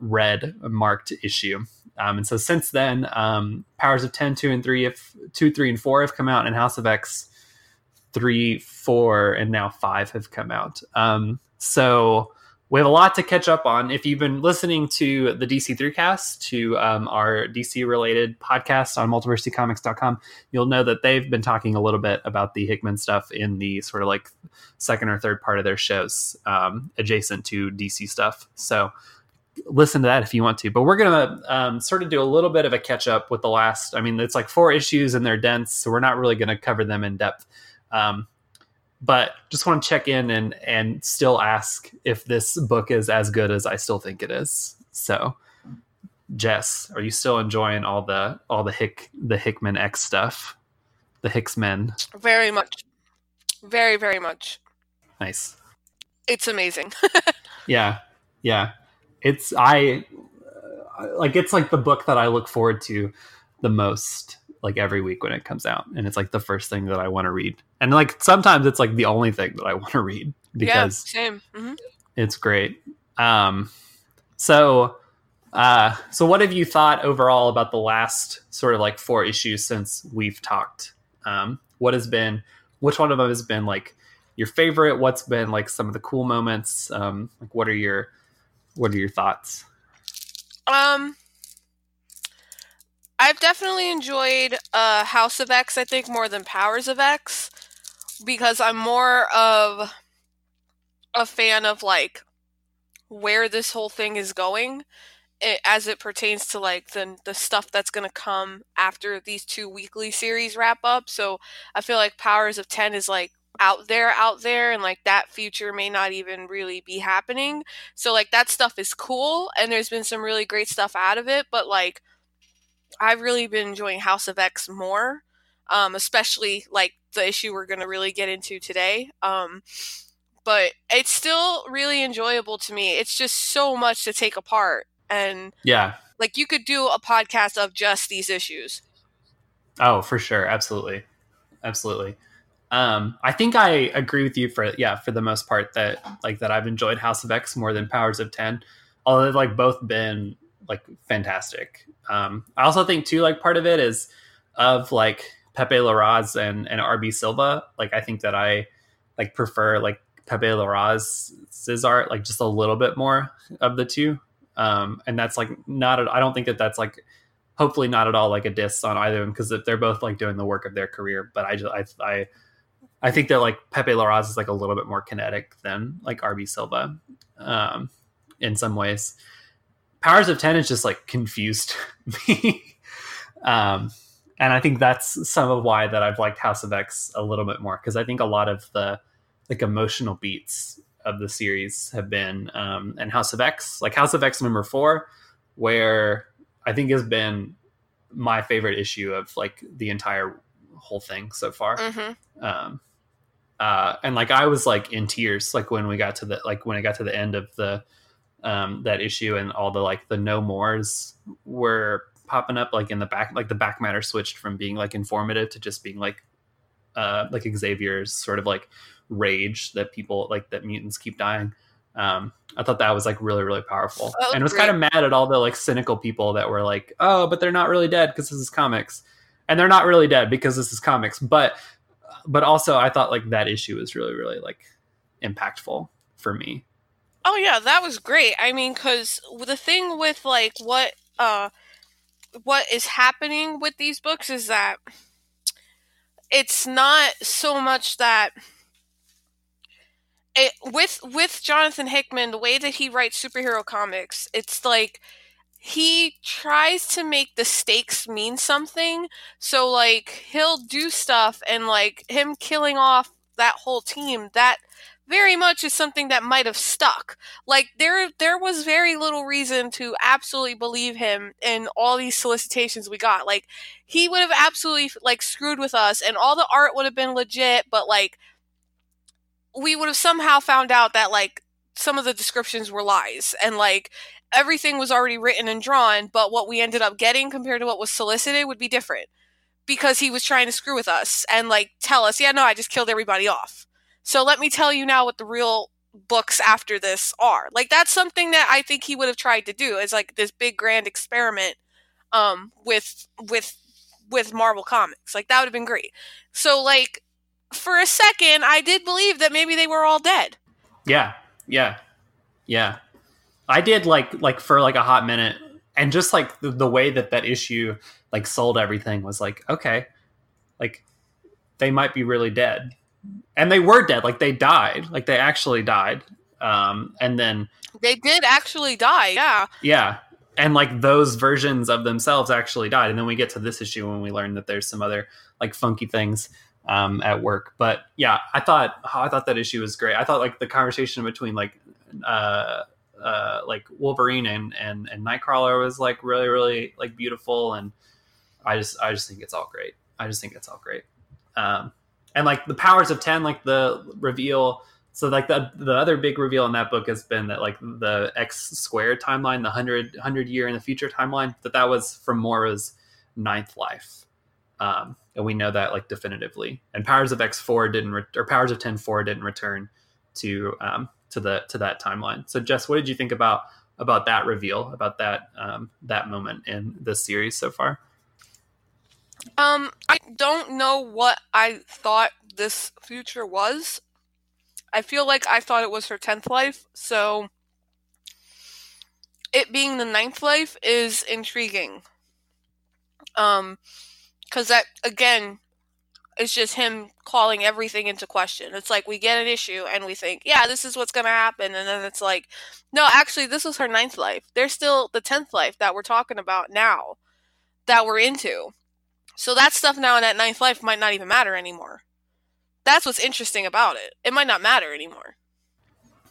red marked issue. Um, and so since then, um, Powers of ten, two, and three, if two, three, and four have come out, and House of X three, four, and now five have come out. Um, so we have a lot to catch up on. If you've been listening to the D C Threecast, to um, our D C-related podcast on multiversity comics dot com, you'll know that they've been talking a little bit about the Hickman stuff in the sort of like second or third part of their shows, um, adjacent to D C stuff. So listen to that if you want to. But we're going to um, sort of do a little bit of a catch-up with the last... I mean, it's like four issues and they're dense, so we're not really going to cover them in depth. Um But just want to check in and and still ask if this book is as good as I still think it is. So, Jess, are you still enjoying all the all the Hick the Hickman X stuff, the Hicksmen? Very much, very very much. Nice. It's amazing. yeah, yeah. It's I like it's like the book that I look forward to the most. Like every week when it comes out, and it's like the first thing that I want to read. And like, sometimes it's like the only thing that I want to read because yeah, same. Mm-hmm. It's great. Um, so, uh, so what have you thought overall about the last sort of like four issues since we've talked? Um, what has been, which one of them has been like your favorite? What's been like some of the cool moments? Um, like what are your, what are your thoughts? Um, I've definitely enjoyed uh, House of X, I think, more than Powers of X, because I'm more of a fan of, like, where this whole thing is going it, as it pertains to, like, the, the stuff that's going to come after these two weekly series wrap up. So I feel like Powers of ten is, like, out there, out there, and, like, that future may not even really be happening. So, like, that stuff is cool, and there's been some really great stuff out of it, but, like, I've really been enjoying House of X more, um, especially like the issue we're going to really get into today. Um, but it's still really enjoyable to me. It's just so much to take apart. And yeah, like you could do a podcast of just these issues. Oh, for sure. Absolutely. Absolutely. Um, I think I agree with you for, yeah, for the most part that like that I've enjoyed House of X more than Powers of ten, although they've like both been like fantastic. Um, I also think too, like part of it is of like Pepe Larraz and, and R B Silva. Like, I think that I like prefer like Pepe Larraz's art, like just a little bit more of the two. Um, and that's like not, at, I don't think that that's like, hopefully not at all like a diss on either of them. Cause they're both like doing the work of their career. But I just, I, I, I think that like Pepe Larraz is like a little bit more kinetic than like R B Silva, um, in some ways. Powers of ten is just like confused me. um, and I think that's some of why that I've liked House of X a little bit more. Cause I think a lot of the like emotional beats of the series have been, um, and House of X, like House of X number four, where I think has been my favorite issue of like the entire whole thing so far. Mm-hmm. Um, uh, and like, I was like in tears, like when we got to the, like when I got to the end of the, um that issue and all the like the no mores were popping up like in the back, like the back matter switched from being like informative to just being like uh like Xavier's sort of like rage that people like that mutants keep dying. um I thought that was like really really powerful. Oh, and was kind of mad at all the like cynical people that were like, oh, but they're not really dead because this is comics, and they're not really dead because this is comics. But but also I thought like that issue was really really like impactful for me. Oh, yeah, that was great. I mean, because the thing with, like, what uh, what is happening with these books is that it's not so much that... It, with with Jonathan Hickman, the way that he writes superhero comics, it's like he tries to make the stakes mean something. So, like, he'll do stuff and, like, him killing off that whole team, that... very much is something that might have stuck. Like, there there was very little reason to absolutely believe him in all these solicitations we got. Like, he would have absolutely, like, screwed with us, and all the art would have been legit, but, like, we would have somehow found out that, like, some of the descriptions were lies, and, like, everything was already written and drawn, but what we ended up getting compared to what was solicited would be different, because he was trying to screw with us and, like, tell us, yeah, no, I just killed everybody off. So let me tell you now what the real books after this are. Like, that's something that I think he would have tried to do. It's like this big grand experiment um, with with with Marvel Comics. Like, that would have been great. So, like, for a second, I did believe that maybe they were all dead. Yeah, yeah, yeah. I did, like, like for, like, a hot minute. And just, like, the, the way that that issue, like, sold everything was like, okay, like, they might be really dead. And they were dead. Like, they died. Like, they actually died. Um, and then... They did actually die, yeah. Yeah. And, like, those versions of themselves actually died. And then we get to this issue when we learn that there's some other, like, funky things um, at work. But, yeah, I thought I thought that issue was great. I thought, like, the conversation between, like, uh, uh, like Wolverine and, and, and Nightcrawler was, like, really, really, like, beautiful. And I just I just think it's all great. I just think it's all great. Um And, like, the powers of ten, like, the reveal. So, like, the the other big reveal in that book has been that, like, the X squared timeline, the hundred year in the future timeline, that that was from Moira's ninth life. Um, and we know that, like, definitively. And powers of X four didn't, re- or powers of ten four didn't return to um, to the to that timeline. So, Jess, what did you think about about that reveal, about that um, that moment in this series so far? Um, I don't know what I thought this future was. I feel like I thought it was her tenth life, so it being the ninth life is intriguing. Um, because that, again, is just him calling everything into question. It's like we get an issue and we think, yeah, this is what's going to happen, and then it's like, no, actually, this was her ninth life. There's still the tenth life that we're talking about now that we're into. So that stuff now in that ninth life might not even matter anymore. That's what's interesting about it. It might not matter anymore.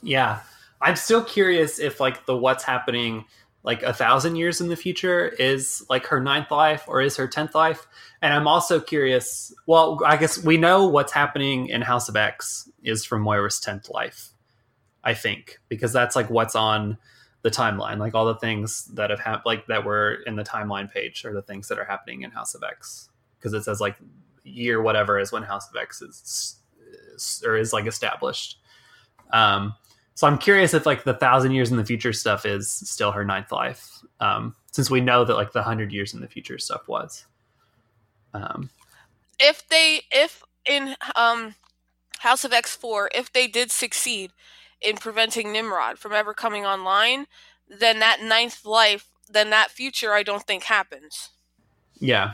Yeah. I'm still curious if, like, the what's happening, like, a thousand years in the future is, like, her ninth life or is her tenth life. And I'm also curious, well, I guess we know what's happening in House of X is from Moira's tenth life, I think, because that's, like, what's on the timeline, like, all the things that have happened, like, that were in the timeline page are the things that are happening in House of X, because it says, like, year whatever is when House of X is, is or is, like, established. Um, so I'm curious if, like, the thousand years in the future stuff is still her ninth life, um, since we know that, like, the hundred years in the future stuff was. Um, if they, if in um, House of X four, if they did succeed in preventing Nimrod from ever coming online, then that ninth life, then that future, I don't think happens. Yeah.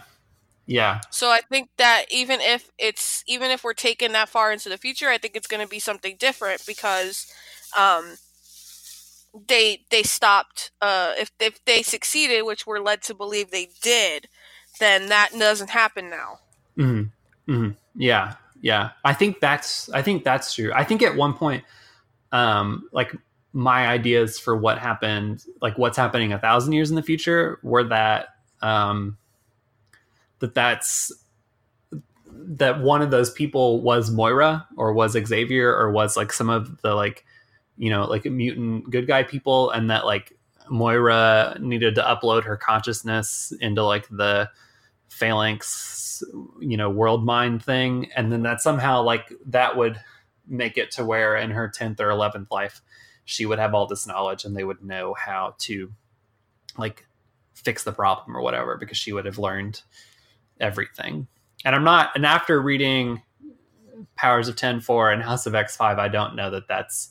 Yeah. So I think that even if it's, even if we're taken that far into the future, I think it's going to be something different because, um, they, they stopped, uh, if, if they succeeded, which we're led to believe they did, then that doesn't happen now. Mm-hmm. Mm-hmm. Yeah. Yeah. I think that's, I think that's true. I think at one point, um like my ideas for what happened, like what's happening a thousand years in the future, were that um that that's that one of those people was Moira or was Xavier or was like some of the, like, you know, like mutant good guy people, and that like Moira needed to upload her consciousness into like the Phalanx, you know, world mind thing, and then that somehow like that would make it to where in her tenth or eleventh life she would have all this knowledge and they would know how to like fix the problem or whatever, because she would have learned everything. And I'm not, and after reading Powers of ten four and House of X five, I don't know that that's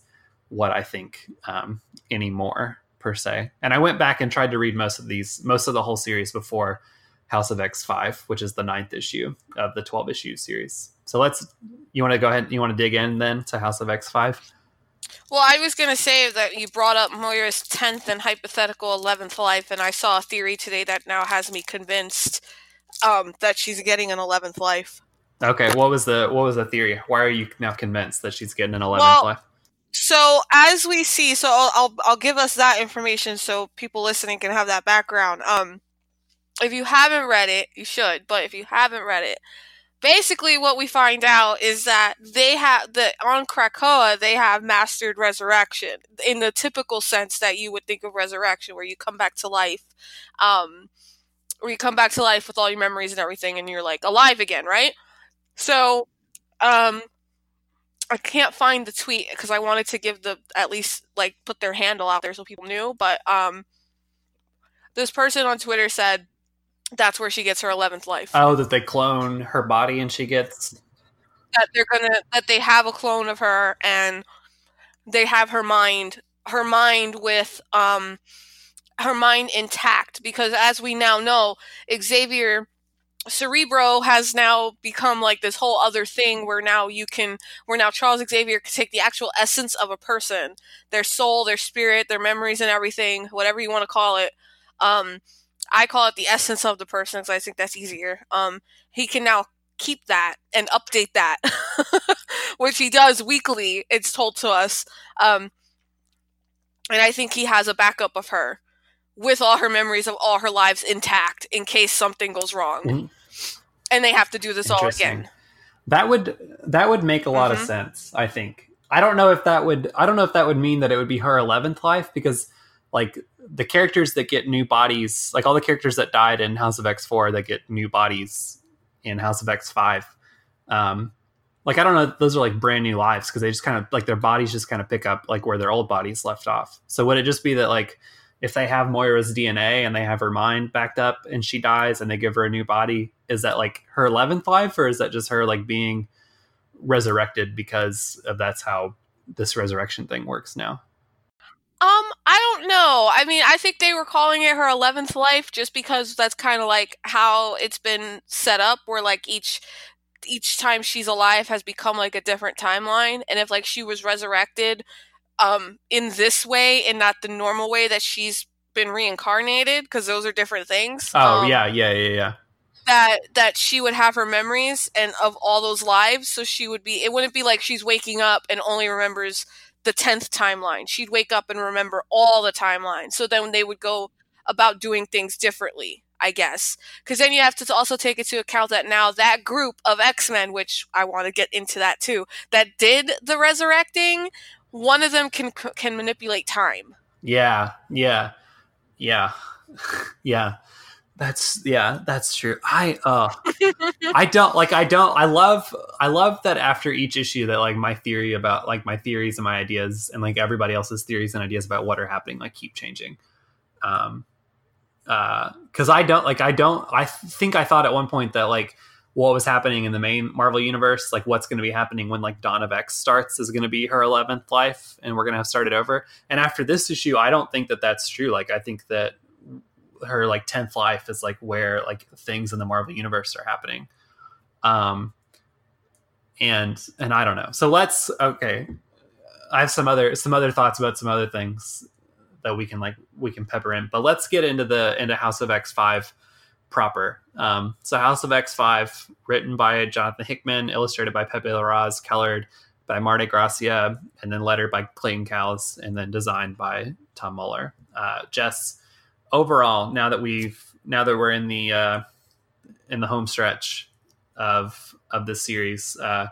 what I think um, anymore per se. And I went back and tried to read most of these, most of the whole series before House of X five, which is the ninth issue of the twelve issue series. So let's, you want to go ahead, you want to dig in then to House of X five? Well, I was going to say that you brought up Moira's tenth and hypothetical eleventh life, and I saw a theory today that now has me convinced um, that she's getting an eleventh life. Okay, what was the what was the theory? Why are you now convinced that she's getting an eleventh well, life? So as we see, so I'll, I'll I'll give us that information so people listening can have that background. Um, if you haven't read it, you should. But if you haven't read it, basically what we find out is that they have the on Krakoa they have mastered resurrection in the typical sense that you would think of resurrection, where you come back to life. Um, where you come back to life with all your memories and everything, and you're like alive again, right? So, um, I can't find the tweet because I wanted to give the, at least, like, put their handle out there so people knew. But, um, this person on Twitter said that's where she gets her eleventh life. Oh, that they clone her body and she gets... That they're gonna, that they have a clone of her and they have her mind, her mind with, um, her mind intact. Because as we now know, Xavier... Cerebro has now become like this whole other thing where now you can, where now Charles Xavier can take the actual essence of a person, their soul, their spirit, their memories and everything, whatever you want to call it. Um, I call it the essence of the person because I think that's easier. Um, he can now keep that and update that, which he does weekly. It's told to us. Um, and I think he has a backup of her, with all her memories of all her lives intact in case something goes wrong. Mm-hmm. And they have to do this all again. That would, that would make a lot mm-hmm. of sense, I think. I don't know if that would, I don't know if that would mean that it would be her eleventh life, because like the characters that get new bodies, like all the characters that died in House of X four, that get new bodies in House of X five. Um, like, I don't know. Those are like brand new lives. Cause they just kind of like their bodies just kind of pick up like where their old bodies left off. So would it just be that like, if they have Moira's D N A and they have her mind backed up and she dies and they give her a new body, is that like her eleventh life, or is that just her like being resurrected because of that's how this resurrection thing works now? Um, I don't know. I mean, I think they were calling it her eleventh life just because that's kind of like how it's been set up, where like each each time she's alive has become like a different timeline. And if like she was resurrected um in this way and not the normal way that she's been reincarnated, because those are different things. Oh um, yeah, yeah, yeah, yeah. That that she would have her memories and of all those lives, so she would be. It wouldn't be like she's waking up and only remembers the tenth timeline. She'd wake up and remember all the timelines. So then they would go about doing things differently, I guess. Because then you have to also take into account that now that group of X-Men, which I want to get into that too, that did the resurrecting. One of them can can manipulate time. Yeah, yeah, yeah, yeah. That's yeah, that's true. I uh, I don't like. I don't. I love. I love that after each issue, that like my theory about like my theories and my ideas and like everybody else's theories and ideas about what are happening like keep changing. Um, uh, because I don't like. I don't. I think I thought at one point that like what was happening in the main Marvel universe, like what's going to be happening when like Dawn of X starts is going to be her eleventh life and we're going to have started over. And after this issue, I don't think that that's true. Like, I think that her like tenth life is like where like things in the Marvel universe are happening. Um, and, and I don't know. So let's, okay. I have some other, some other thoughts about some other things that we can like, we can pepper in, but let's get into the, into House of X five proper. Um, so House of X five, written by Jonathan Hickman, illustrated by Pepe Larraz, colored by Marte Gracia, and then lettered by Clayton Cowles, and then designed by Tom Muller. Uh, Jess, overall, now that we've, now that we're in the, uh, in the home stretch of, of this series, uh,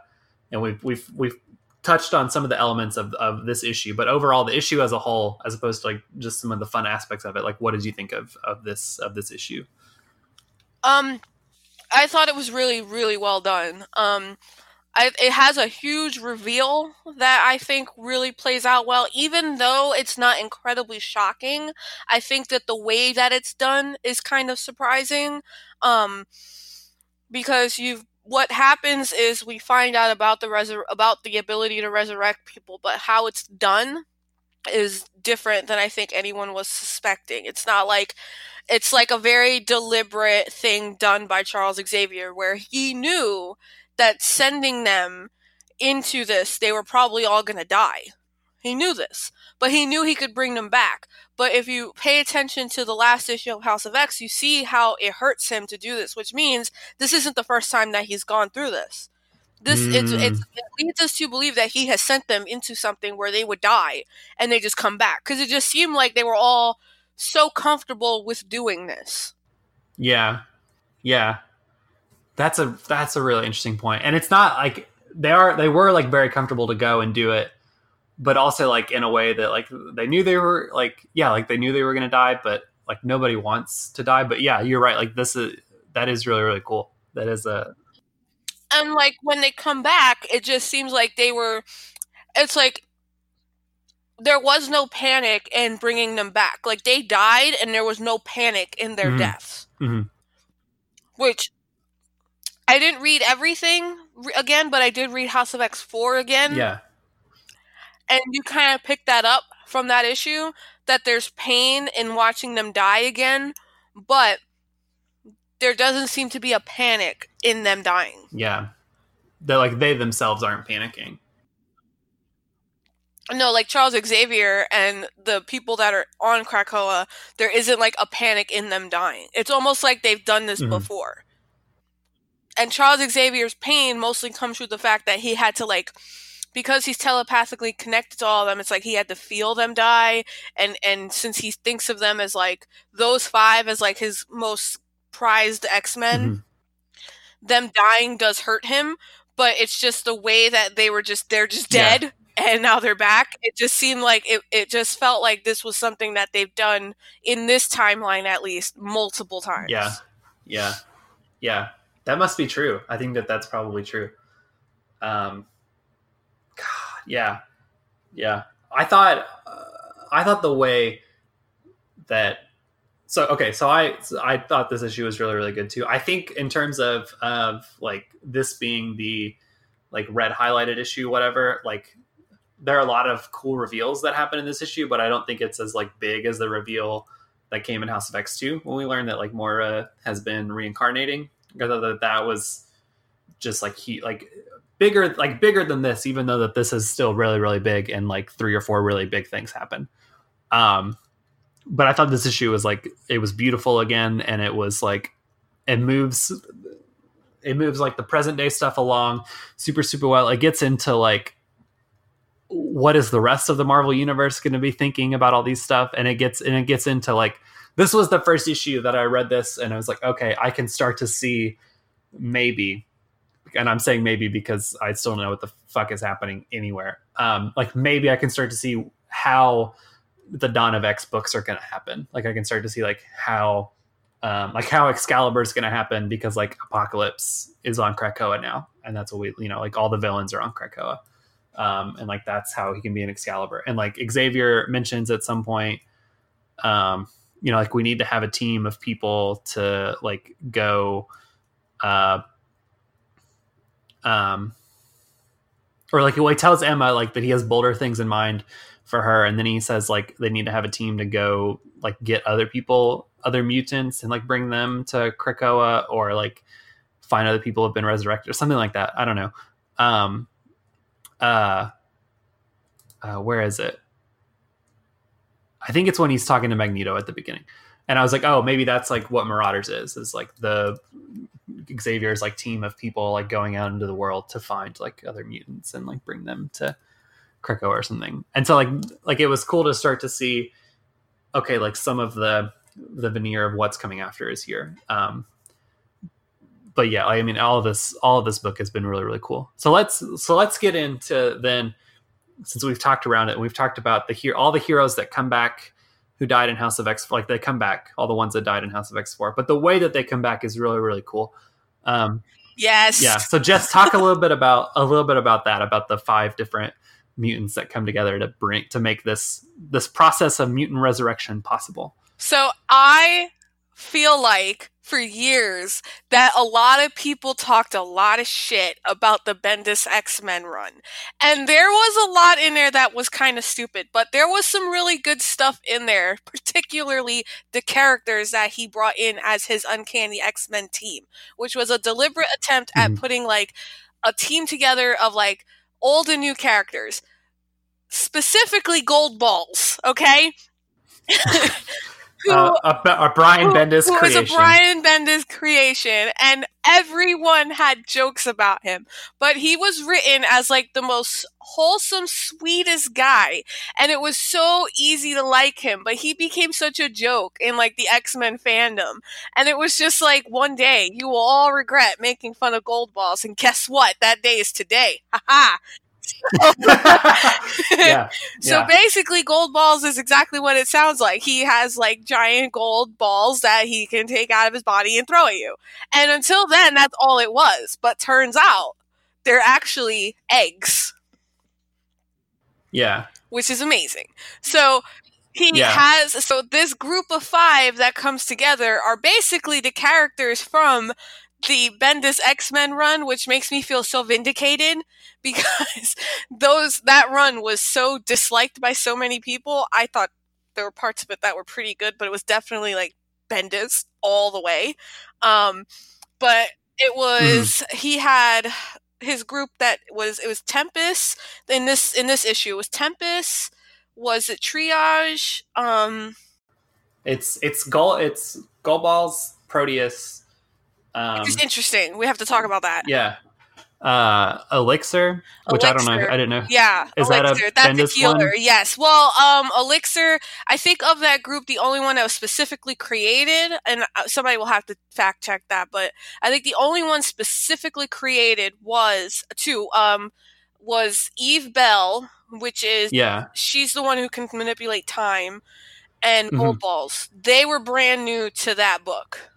and we've, we've, we've touched on some of the elements of, of this issue, but overall the issue as a whole, as opposed to like just some of the fun aspects of it, like what did you think of, of this, of this issue? Um, I thought it was really, really well done. Um, I, it has a huge reveal that I think really plays out well, even though it's not incredibly shocking. I think that the way that it's done is kind of surprising, um, because you've, what happens is we find out about the resur- about the ability to resurrect people, but how it's done is different than I think anyone was suspecting. It's not like, it's like a very deliberate thing done by Charles Xavier, where he knew that sending them into this, they were probably all going to die. He knew this, but he knew he could bring them back. But if you pay attention to the last issue of House of X, you see how it hurts him to do this, which means this isn't the first time that he's gone through this. This mm. it's, it's, it leads us to believe that he has sent them into something where they would die and they just come back. Because it just seemed like they were all so comfortable with doing this. Yeah. Yeah. That's a that's a really interesting point. And it's not like they are they were like very comfortable to go and do it, but also like in a way that like they knew they were like yeah, like they knew they were gonna die, but like nobody wants to die. But yeah, you're right, like this is that is really, really cool. That is a And like when they come back, it just seems like they were it's like there was no panic in bringing them back. Like they died and there was no panic in their mm-hmm. deaths. Mm-hmm. Which I didn't read everything re- again, but I did read House of X four again. Yeah. And you kind of pick that up from that issue, that there's pain in watching them die again, but there doesn't seem to be a panic in them dying. Yeah. They're like, they themselves aren't panicking. No, like Charles Xavier and the people that are on Krakoa, there isn't like a panic in them dying. It's almost like they've done this mm-hmm. before. And Charles Xavier's pain mostly comes through the fact that he had to, like, because he's telepathically connected to all of them, it's like he had to feel them die. And, and since he thinks of them as, like, those five as, like, his most prized X-Men, mm-hmm. them dying does hurt him. But it's just the way that they were just, they're just dead yeah. and now they're back. It just seemed like, it, it just felt like this was something that they've done in this timeline, at least, multiple times. Yeah, yeah, yeah. That must be true. I think that that's probably true. Um, God, yeah, yeah. I thought, uh, I thought the way that. So okay, so I so I thought this issue was really really good too. I think in terms of of like this being the like red highlighted issue, whatever. Like there are a lot of cool reveals that happen in this issue, but I don't think it's as like big as the reveal that came in House of X two when we learned that like Moira has been reincarnating. I thought that that was just like he like bigger like bigger than this, even though that this is still really really big and like three or four really big things happen. Um, but I thought this issue was like it was beautiful again, and it was like it moves it moves like the present day stuff along super super well. It gets into like what is the rest of the Marvel universe going to be thinking about all these stuff, and it gets and it gets into like. This was the first issue that I read this and I was like, okay, I can start to see maybe, and I'm saying maybe because I still don't know what the fuck is happening anywhere. Um, like maybe I can start to see how the Dawn of X books are going to happen. Like I can start to see like how, um, like how Excalibur is going to happen because like Apocalypse is on Krakoa now. And that's what we, you know, like all the villains are on Krakoa. Um, and like, that's how he can be an Excalibur. And like Xavier mentions at some point, um, you know, like we need to have a team of people to like go, uh, um, or like well, he tells Emma like that he has bolder things in mind for her, and then he says like they need to have a team to go like get other people, other mutants, and like bring them to Krakoa or like find other people who've been resurrected or something like that. I don't know. Um, uh, uh where is it? I think it's when he's talking to Magneto at the beginning. And I was like, oh, maybe that's like what Marauders is, is like the Xavier's like team of people like going out into the world to find like other mutants and like bring them to Krakoa or something. And so like, like it was cool to start to see, okay, like some of the, the veneer of what's coming after is here. Um, but yeah, I mean, all of this, all of this book has been really, really cool. So let's, so let's get into then, since we've talked around it and we've talked about the here, all the heroes that come back who died in House of X, like they come back, all the ones that died in House of X four, but the way that they come back is really, really cool. Um, yes. Yeah. So Jess, talk a little bit about, a little bit about that, about the five different mutants that come together to bring, to make this, this process of mutant resurrection possible. So I feel like for years that a lot of people talked a lot of shit about the Bendis X-Men run. And there was a lot in there that was kind of stupid, but there was some really good stuff in there, particularly the characters that he brought in as his Uncanny X-Men team, which was a deliberate attempt mm-hmm. at putting like a team together of like old and new characters. specifically Gold Balls, okay? Who, uh, a, a Brian who, Bendis who creation. It was a Brian Bendis creation, and everyone had jokes about him. But he was written as, like, the most wholesome, sweetest guy, and it was so easy to like him. But he became such a joke in, like, the X-Men fandom. And it was just like, one day, you will all regret making fun of Gold Balls, and guess what? That day is today. Ha-ha! yeah, so yeah. Basically Gold Balls is exactly what it sounds like. He has like giant gold balls that he can take out of his body and throw at you. And until then, that's all it was. But turns out they're actually eggs. Yeah. Which is amazing. So he yeah. has, so this group of five that comes together are basically the characters from the Bendis X-Men run, which makes me feel so vindicated because those that run was so disliked by so many people. I thought there were parts of it that were pretty good, but it was definitely like Bendis all the way. Um, but it was mm. he had his group that was it was Tempest in this in this issue it was Tempest was it Triage? Um, it's it's Gold it's Gold Balls, Proteus. Um, it's interesting. We have to talk about that. Yeah. Uh, Elixir, which Elixir. I don't know. I didn't know. Yeah. Is Elixir. That a That's a healer. One? Yes. Well, um, Elixir, I think of that group, the only one that was specifically created, and somebody will have to fact check that, but I think the only one specifically created was, two, um, was Eve Bell, which is, yeah. she's the one who can manipulate time, and mm-hmm. Gold Balls. They were brand new to that book.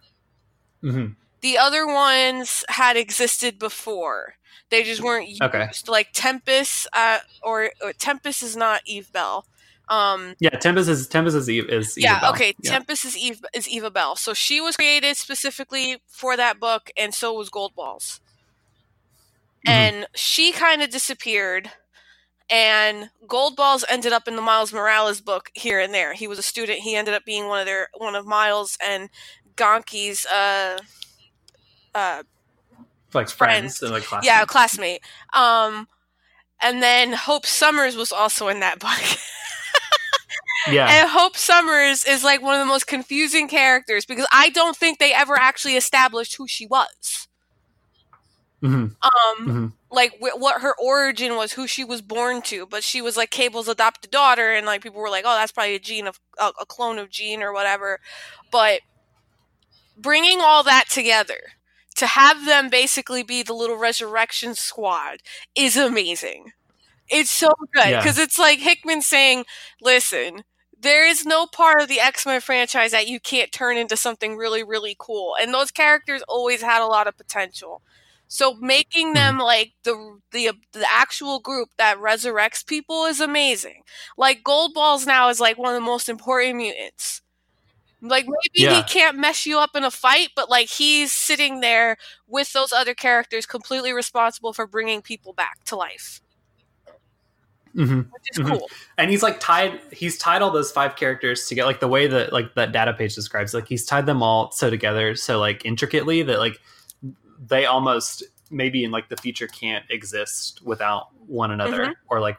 Mm-hmm. The other ones had existed before. They just weren't used. Okay. Like Tempest, uh, or, or Tempest is not Eve Bell. Um, yeah, Tempest is Tempest is Eve is Eva yeah. Bell. Okay, yeah. Tempest is Eve is Eva Bell. So she was created specifically for that book, and so was Gold Balls. Mm-hmm. And she kind of disappeared, and Gold Balls ended up in the Miles Morales book here and there. He was a student. He ended up being one of their one of Miles and Gonki's. Uh, Uh, like friends, friends and like classmates. Yeah, a classmate. Um, and then Hope Summers was also in that book. yeah, and Hope Summers is like one of the most confusing characters because I don't think they ever actually established who she was. Mm-hmm. Um, mm-hmm. like w- what her origin was, who she was born to, but she was like Cable's adopted daughter, and like people were like, "Oh, that's probably a gene of uh, a clone of Jean or whatever." But bringing all that together. To have them basically be the little resurrection squad is amazing. It's so good because yeah. it's like Hickman saying, listen, there is no part of the X-Men franchise that you can't turn into something really, really cool. And those characters always had a lot of potential. So making them like the, the the actual group that resurrects people is amazing. Like Gold Balls now is like one of the most important mutants. Like, maybe yeah. he can't mess you up in a fight, but, like, he's sitting there with those other characters completely responsible for bringing people back to life. Mm-hmm. Which is mm-hmm. cool. And he's, like, tied... He's tied all those five characters together. Like, the way that, like, that data page describes, like, he's tied them all so together so, like, intricately that, like, they almost, maybe in, like, the future can't exist without one another. Mm-hmm. Or, like...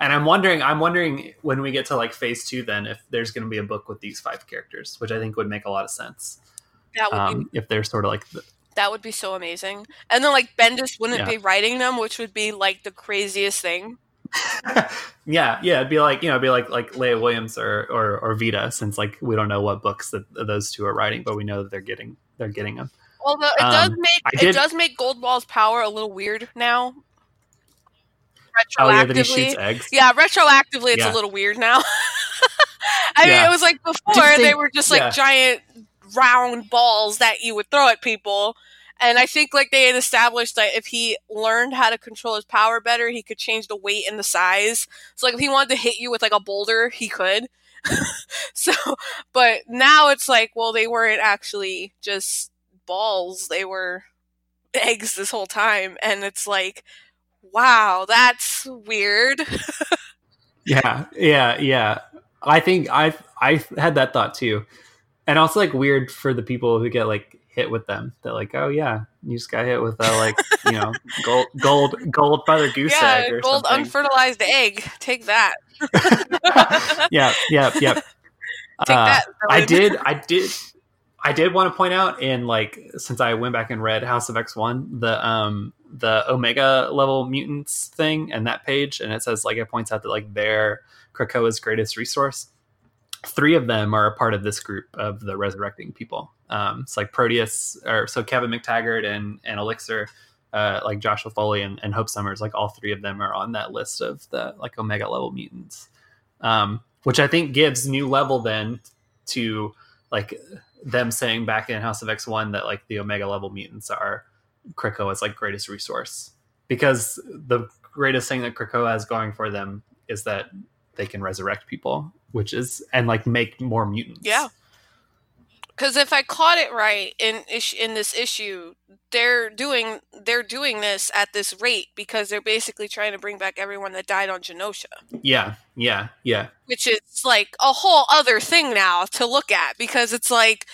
And I'm wondering, I'm wondering when we get to like phase two, then if there's going to be a book with these five characters, which I think would make a lot of sense. That would um, be, if they're sort of like the, that would be so amazing. And then like Bendis wouldn't yeah. be writing them, which would be like the craziest thing. yeah, yeah, it'd be like you know, it'd be like like Leia Williams or, or or Vita, since like we don't know what books that those two are writing, but we know that they're getting they're getting them. Although it um, does make did, it does make Gold Ball's power a little weird now. Retroactively, oh, yeah, that he shoots eggs. yeah, retroactively, it's yeah. a little weird now. I yeah. mean, it was like before, they were just like yeah. giant round balls that you would throw at people. And I think like they had established that if he learned how to control his power better, he could change the weight and the size. So like if he wanted to hit you with like a boulder, he could. So, but now it's like, well, they weren't actually just balls. They were eggs this whole time. And it's like... Wow, that's weird. yeah, yeah, yeah. I think I've I had that thought too, and also like weird for the people who get like hit with them. They're like, oh yeah, you just got hit with uh, like you know gold gold gold feather goose yeah, egg or gold something. Unfertilized egg. Take that. yeah, yeah, yeah. Take that. Uh, I did. I did. I did want to point out, in like, since I went back and read House of X one, the um the Omega level mutants thing and that page, and it says like it points out that like they're Krakoa's greatest resource. Three of them are a part of this group of the resurrecting people. Um, it's like Proteus, or so Kevin McTaggart and, and Elixir, uh, like Joshua Foley and, and Hope Summers, like all three of them are on that list of the like Omega level mutants, um, which I think gives new level then to like them saying back in House of X one that like the Omega level mutants are Krakoa's like greatest resource, because the greatest thing that Krakoa has going for them is that they can resurrect people, which is, and like make more mutants. Yeah. Cause if I caught it right in in this issue, they're doing, they're doing this at this rate because they're basically trying to bring back everyone that died on Genosha. Yeah. Yeah. Yeah. Which is like a whole other thing now to look at, because it's like,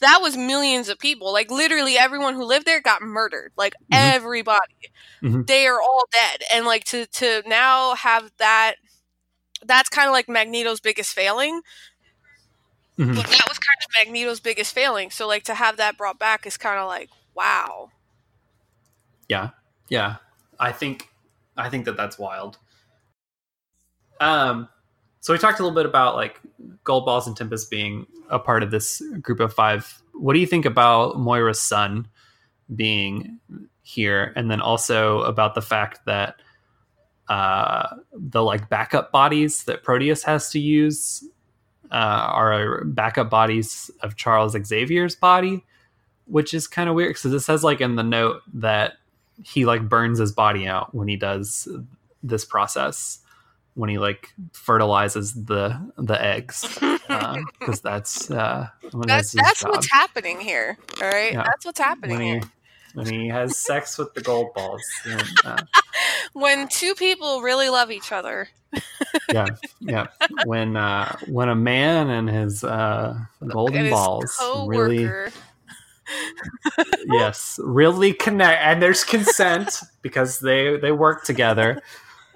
that was millions of people. Like literally everyone who lived there got murdered. Like mm-hmm. everybody, mm-hmm. they are all dead. And like to, to now have that, that's kind of like Magneto's biggest failing. Mm-hmm. But that was kind of Magneto's biggest failing. So like to have that brought back is kind of like, wow. Yeah. Yeah. I think, I think that that's wild. Um, so we talked a little bit about like Gold Balls and Tempest being a part of this group of five. What do you think about Moira's son being here? And then also about the fact that, uh the like backup bodies that Proteus has to use uh are backup bodies of Charles Xavier's body, which is kind of weird because it says like in the note that he like burns his body out when he does this process, when he like fertilizes the the eggs, because uh, that's uh that's, that's what's happening here. All right, yeah. That's what's happening he, here when he has sex with the gold balls. And, uh, when two people really love each other. yeah, yeah. When uh, when a man and his uh, golden and his balls co-worker. really, yes, really connect, and there's consent because they they work together.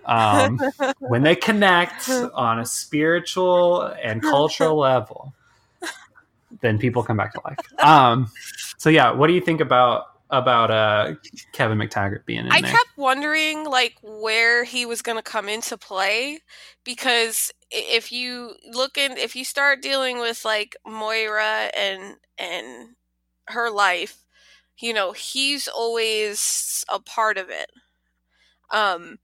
Um, when they connect on a spiritual and cultural level, then people come back to life. Um, so yeah, what do you think about? About uh, Kevin McTaggart being in I there. I kept wondering like where he was going to come into play, because if you look in, if you start dealing with like Moira and and her life, you know, he's always a part of it. Um,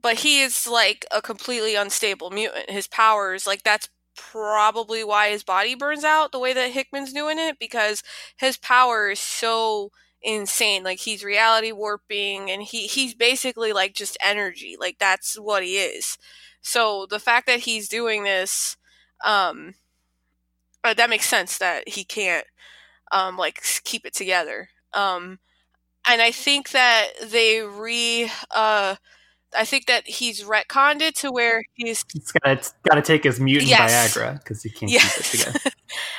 but he is like a completely unstable mutant. His powers, like that's probably why his body burns out the way that Hickman's doing it, because his power is so insane. Like he's reality warping, and he he's basically like just energy. Like that's what he is. So the fact that he's doing this, um uh, that makes sense that he can't um like keep it together. Um and I think that they re uh I think that he's retconned it to where he's he's got to take his mutant yes. Viagra because he can't yes. keep it together.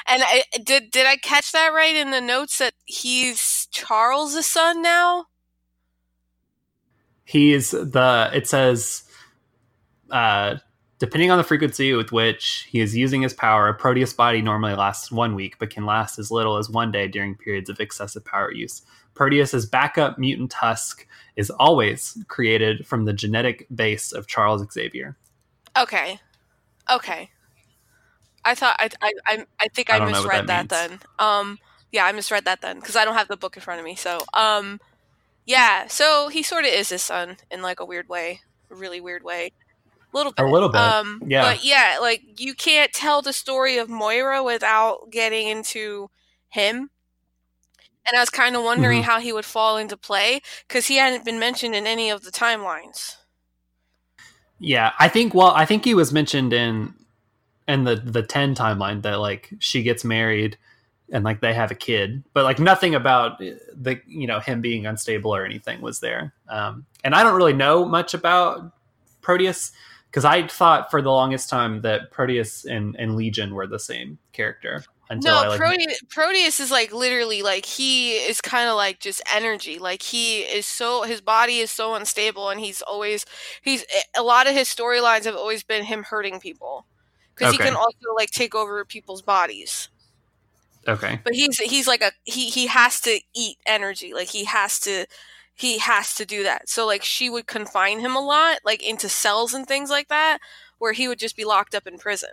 And I, did did I catch that right in the notes that he's Charles' son now? He is the. It says, uh, depending on the frequency with which he is using his power, a Proteus body normally lasts one week, but can last as little as one day during periods of excessive power use. Proteus's backup mutant Tusk is always created from the genetic base of Charles Xavier. Okay, okay. I thought I I I think I, I misread that, that then. Um, yeah, I misread that then because I don't have the book in front of me. So, um, yeah. So he sort of is his son in like a weird way, a really weird way, a little bit. A little bit. Um, yeah. But yeah, like you can't tell the story of Moira without getting into him. And I was kind of wondering mm-hmm. how he would fall into play, because he hadn't been mentioned in any of the timelines. Yeah, I think. Well, I think he was mentioned in in the the ten timeline that like she gets married and like they have a kid, but like nothing about the you know him being unstable or anything was there. Um, and I don't really know much about Proteus, because I thought for the longest time that Proteus and, and Legion were the same character. Until no, I, like, Proteus, Proteus is like literally like he is kind of like just energy. Like he is so his body is so unstable, and he's always he's a lot of his storylines have always been him hurting people because okay. he can also like take over people's bodies. Okay, but he's he's like a he he has to eat energy. Like he has to he has to do that. So like she would confine him a lot, like into cells and things like that, where he would just be locked up in prison.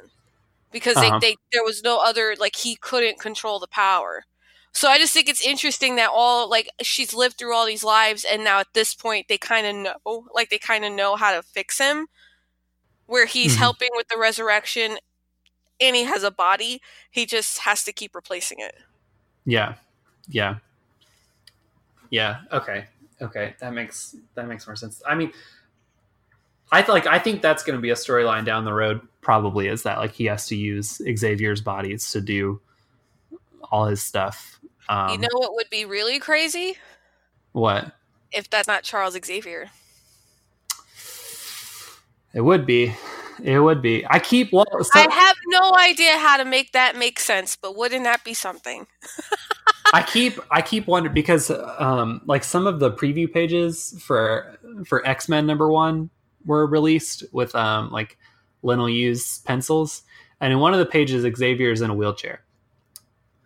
Because uh-huh. they, they, there was no other, like, he couldn't control the power. So I just think it's interesting that all, like, she's lived through all these lives, and now at this point they kind of know, like, they kind of know how to fix him, where he's mm-hmm. helping with the resurrection, and he has a body. He just has to keep replacing it. Yeah. Yeah. Yeah. Okay. Okay. That makes, that makes more sense. I mean... I like. I think that's going to be a storyline down the road. Probably is that like he has to use Xavier's bodies to do all his stuff. Um, you know what would be really crazy? What? If that's not Charles Xavier? It would be. It would be. I keep. Well, so, I have no idea how to make that make sense, but wouldn't that be something? I keep. I keep wondering because, um, like, some of the preview pages for for X-Men number one. Were released with um like Lynn will use pencils, and in one of the pages Xavier is in a wheelchair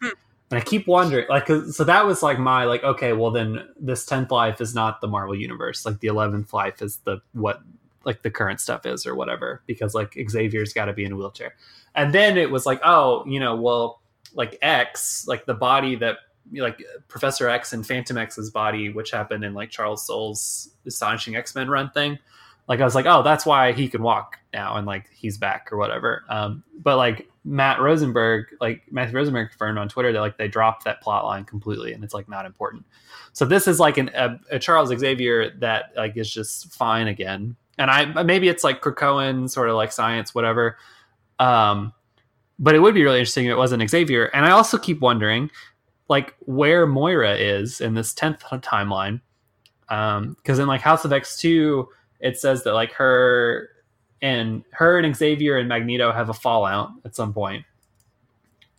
hmm. and I keep wondering like so that was like my like okay well then this tenth life is not the Marvel universe, like the eleventh life is the what like the current stuff is or whatever, because like Xavier's got to be in a wheelchair. And then it was like oh you know well like X like the body that like Professor X and Phantom X's body, which happened in like Charles Soule's Astonishing X-Men run thing. Like, I was like, oh, that's why he can walk now. And, like, he's back or whatever. Um, but, like, Matt Rosenberg, like, Matthew Rosenberg confirmed on Twitter that, like, they dropped that plot line completely. And it's, like, not important. So this is, like, an, a, a Charles Xavier that, like, is just fine again. And I maybe it's, like, Krakoan sort of, like, science, whatever. Um, but it would be really interesting if it wasn't Xavier. And I also keep wondering, like, where Moira is in this tenth timeline. Because um, in, like, House of X two... It says that like her and her and Xavier and Magneto have a fallout at some point.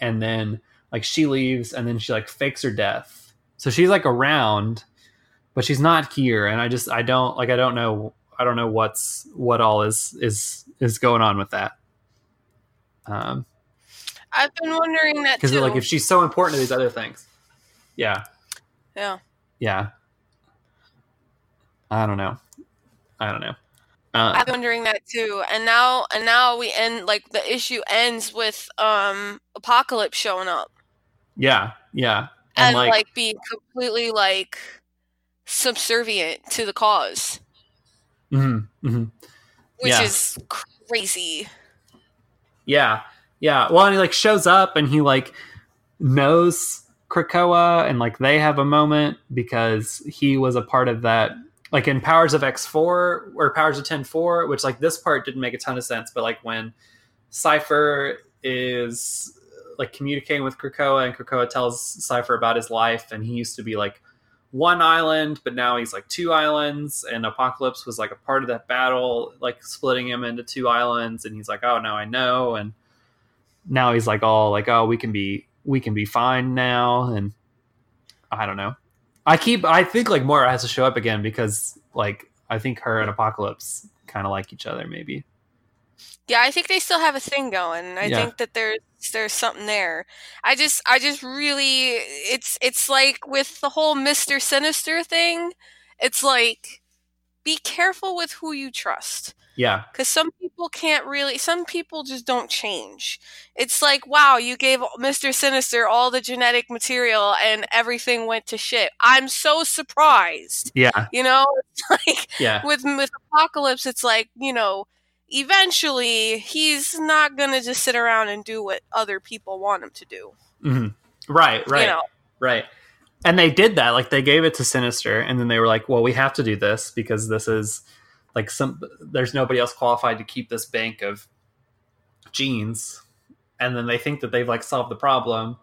And then like she leaves and then she like fakes her death. So she's like around, but she's not here. And I just, I don't like, I don't know. I don't know what's, what all is, is, is going on with that. Um, I've been wondering that too. Cause like, if she's so important to these other things. Yeah. Yeah. Yeah. I don't know. I don't know. Uh, I'm wondering that too. And now, and now we end like the issue ends with um, Apocalypse showing up. Yeah, yeah, and, and like, like being completely like subservient to the cause, mm-hmm, mm-hmm. which yeah. is crazy. Yeah, yeah. Well, and he like shows up and he like knows Krakoa, and like they have a moment because he was a part of that. Like in Powers of X four or Powers of ten four, which like this part didn't make a ton of sense, but like when Cypher is like communicating with Krakoa and Krakoa tells Cypher about his life and he used to be like one island, but now he's like two islands, and Apocalypse was like a part of that battle, like splitting him into two islands, and he's like, oh, now I know, and now he's like all like, oh, we can be we can be fine now, and I don't know. I keep. I think like Moira has to show up again because like I think her and Apocalypse kind of like each other, maybe. Yeah, I think they still have a thing going. I yeah. think that there's there's something there. I just I just really it's it's like with the whole Mister Sinister thing. It's like be careful with who you trust. Yeah. Because some people can't really, some people just don't change. It's like, wow, you gave Mister Sinister all the genetic material and everything went to shit. I'm so surprised. Yeah. You know, like yeah. with, with Apocalypse, it's like, you know, eventually he's not going to just sit around and do what other people want him to do. Mm-hmm. Right, right, you know? Right. And they did that. Like they gave it to Sinister and then they were like, well, we have to do this because this is... Like some, there's nobody else qualified to keep this bank of genes, and then they think that they've like solved the problem,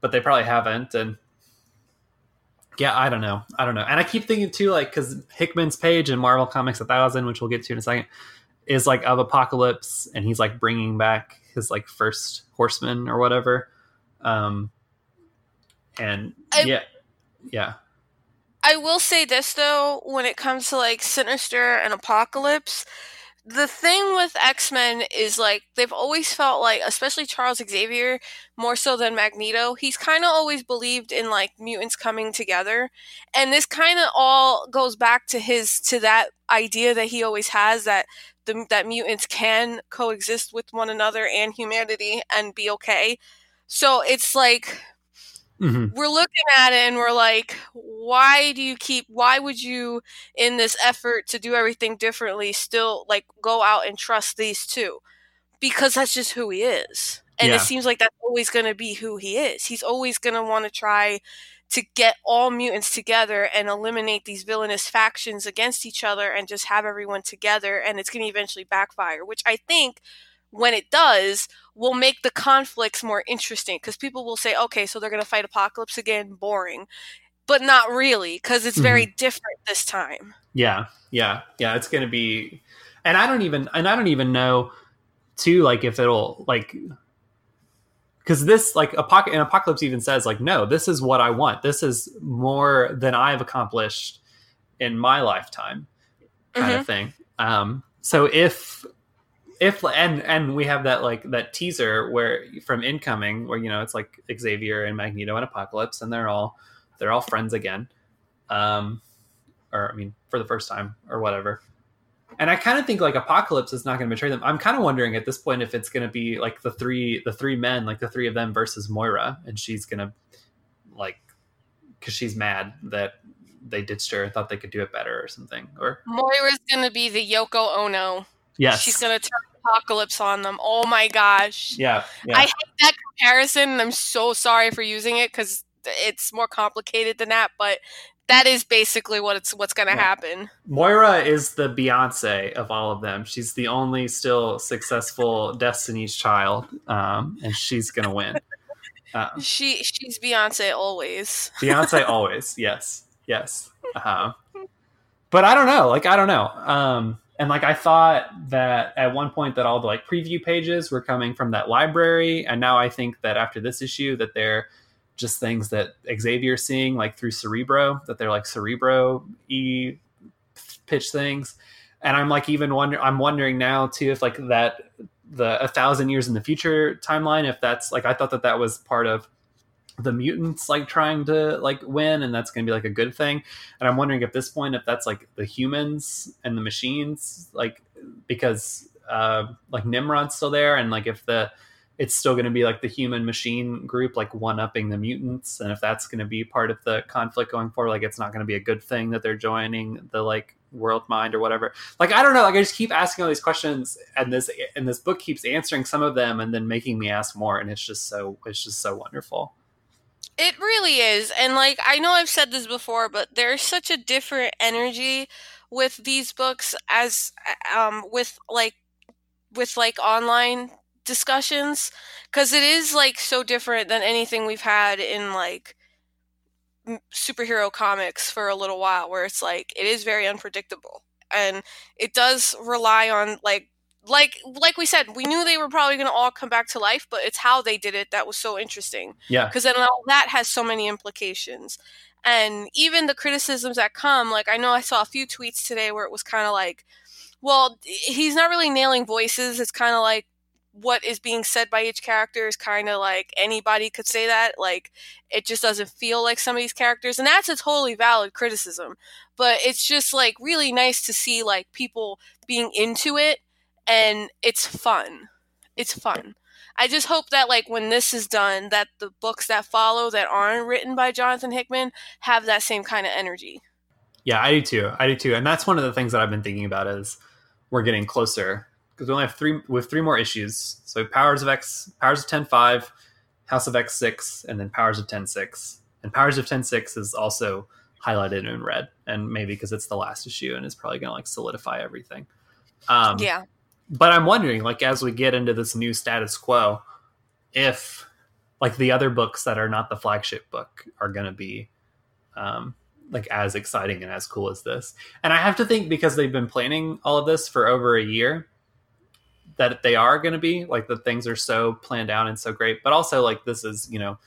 but they probably haven't. And yeah, I don't know, I don't know. And I keep thinking too, like, because Hickman's page in Marvel Comics one thousand, which we'll get to in a second, is like of Apocalypse, and he's like bringing back his like first horseman or whatever, Um, and I, yeah, yeah. I will say this, though, when it comes to like Sinister and Apocalypse, the thing with X-Men is like they've always felt like, especially Charles Xavier, more so than Magneto, he's kind of always believed in like mutants coming together. And this kind of all goes back to his to that idea that he always has that the, that mutants can coexist with one another and humanity and be okay. So it's like mm-hmm. we're looking at it and we're like, why do you keep, why would you, in this effort to do everything differently, still like go out and trust these two? Because that's just who he is. And yeah. it seems like that's always going to be who he is. He's always going to want to try to get all mutants together and eliminate these villainous factions against each other and just have everyone together. And it's going to eventually backfire, which I think when it does, will make the conflicts more interesting, because people will say, okay, so they're going to fight Apocalypse again, boring. But not really, because it's very mm-hmm. different this time. Yeah, yeah, yeah, it's going to be... And I don't even and I don't even know, too, like, if it'll, like... Because this, like, Apoc- and Apocalypse even says, like, no, this is what I want. This is more than I've accomplished in my lifetime, kind mm-hmm. of thing. Um, so if... If and and we have that like that teaser where from Incoming, where you know it's like Xavier and Magneto and Apocalypse, and they're all they're all friends again, um, or I mean for the first time or whatever. And I kind of think like Apocalypse is not going to betray them. I'm kind of wondering at this point if it's going to be like the three the three men, like the three of them versus Moira, and she's going to like because she's mad that they ditched her, thought they could do it better or something. Or Moira's going to be the Yoko Ono. Yes, she's going to turn Apocalypse on them. Oh my gosh. Yeah, yeah. I hate that comparison, and I'm so sorry for using it because it's more complicated than that, but that is basically what it's what's going to yeah. happen. Moira is the Beyonce of all of them. She's the only still successful Destiny's Child, um, and she's going to win. Uh, she She's Beyonce always. Beyonce always, yes, yes. Uh-huh. But I don't know, like, I don't know. Um And like I thought that at one point that all the like preview pages were coming from that library, and now I think that after this issue that they're just things that Xavier's seeing like through Cerebro, that they're like Cerebro e pitch things. And I'm like even wonder I'm wondering now too if like that the a thousand years in the future timeline, if that's like I thought that that was part of the mutants like trying to like win, and that's going to be like a good thing. And I'm wondering at this point if that's like the humans and the machines, like because uh like Nimrod's still there, and like if the it's still going to be like the human machine group like one upping the mutants, and if that's going to be part of the conflict going forward, like it's not going to be a good thing that they're joining the like world mind or whatever. Like I don't know, like I just keep asking all these questions, and this and this book keeps answering some of them and then making me ask more, and it's just so it's just so wonderful. It really is. And like, I know I've said this before, but there's such a different energy with these books as um, with like with like online discussions, because it is like so different than anything we've had in like superhero comics for a little while, where it's like it is very unpredictable, and it does rely on like Like like we said, we knew they were probably going to all come back to life, but it's how they did it that was so interesting. Yeah. Because then all that has so many implications. And even the criticisms that come, like I know I saw a few tweets today where it was kind of like, well, he's not really nailing voices. It's kind of like what is being said by each character is kind of like anybody could say that. Like it just doesn't feel like some of these characters. And that's a totally valid criticism. But it's just like really nice to see like people being into it. And it's fun. It's fun. I just hope that, like, when this is done, that the books that follow that aren't written by Jonathan Hickman have that same kind of energy. Yeah, I do too. I do too. And that's one of the things that I've been thinking about is we're getting closer because we only have three with three more issues. So Powers of X, Powers of ten five, House of X six, and then Powers of ten six. And Powers of ten six is also highlighted in red, and maybe because it's the last issue and it's probably going to like solidify everything. Um, yeah. But I'm wondering, like, as we get into this new status quo, if, like, the other books that are not the flagship book are going to be, um, like, as exciting and as cool as this. And I have to think, because they've been planning all of this for over a year, that they are going to be, like, the things are so planned out and so great, but also, like, this is, you know,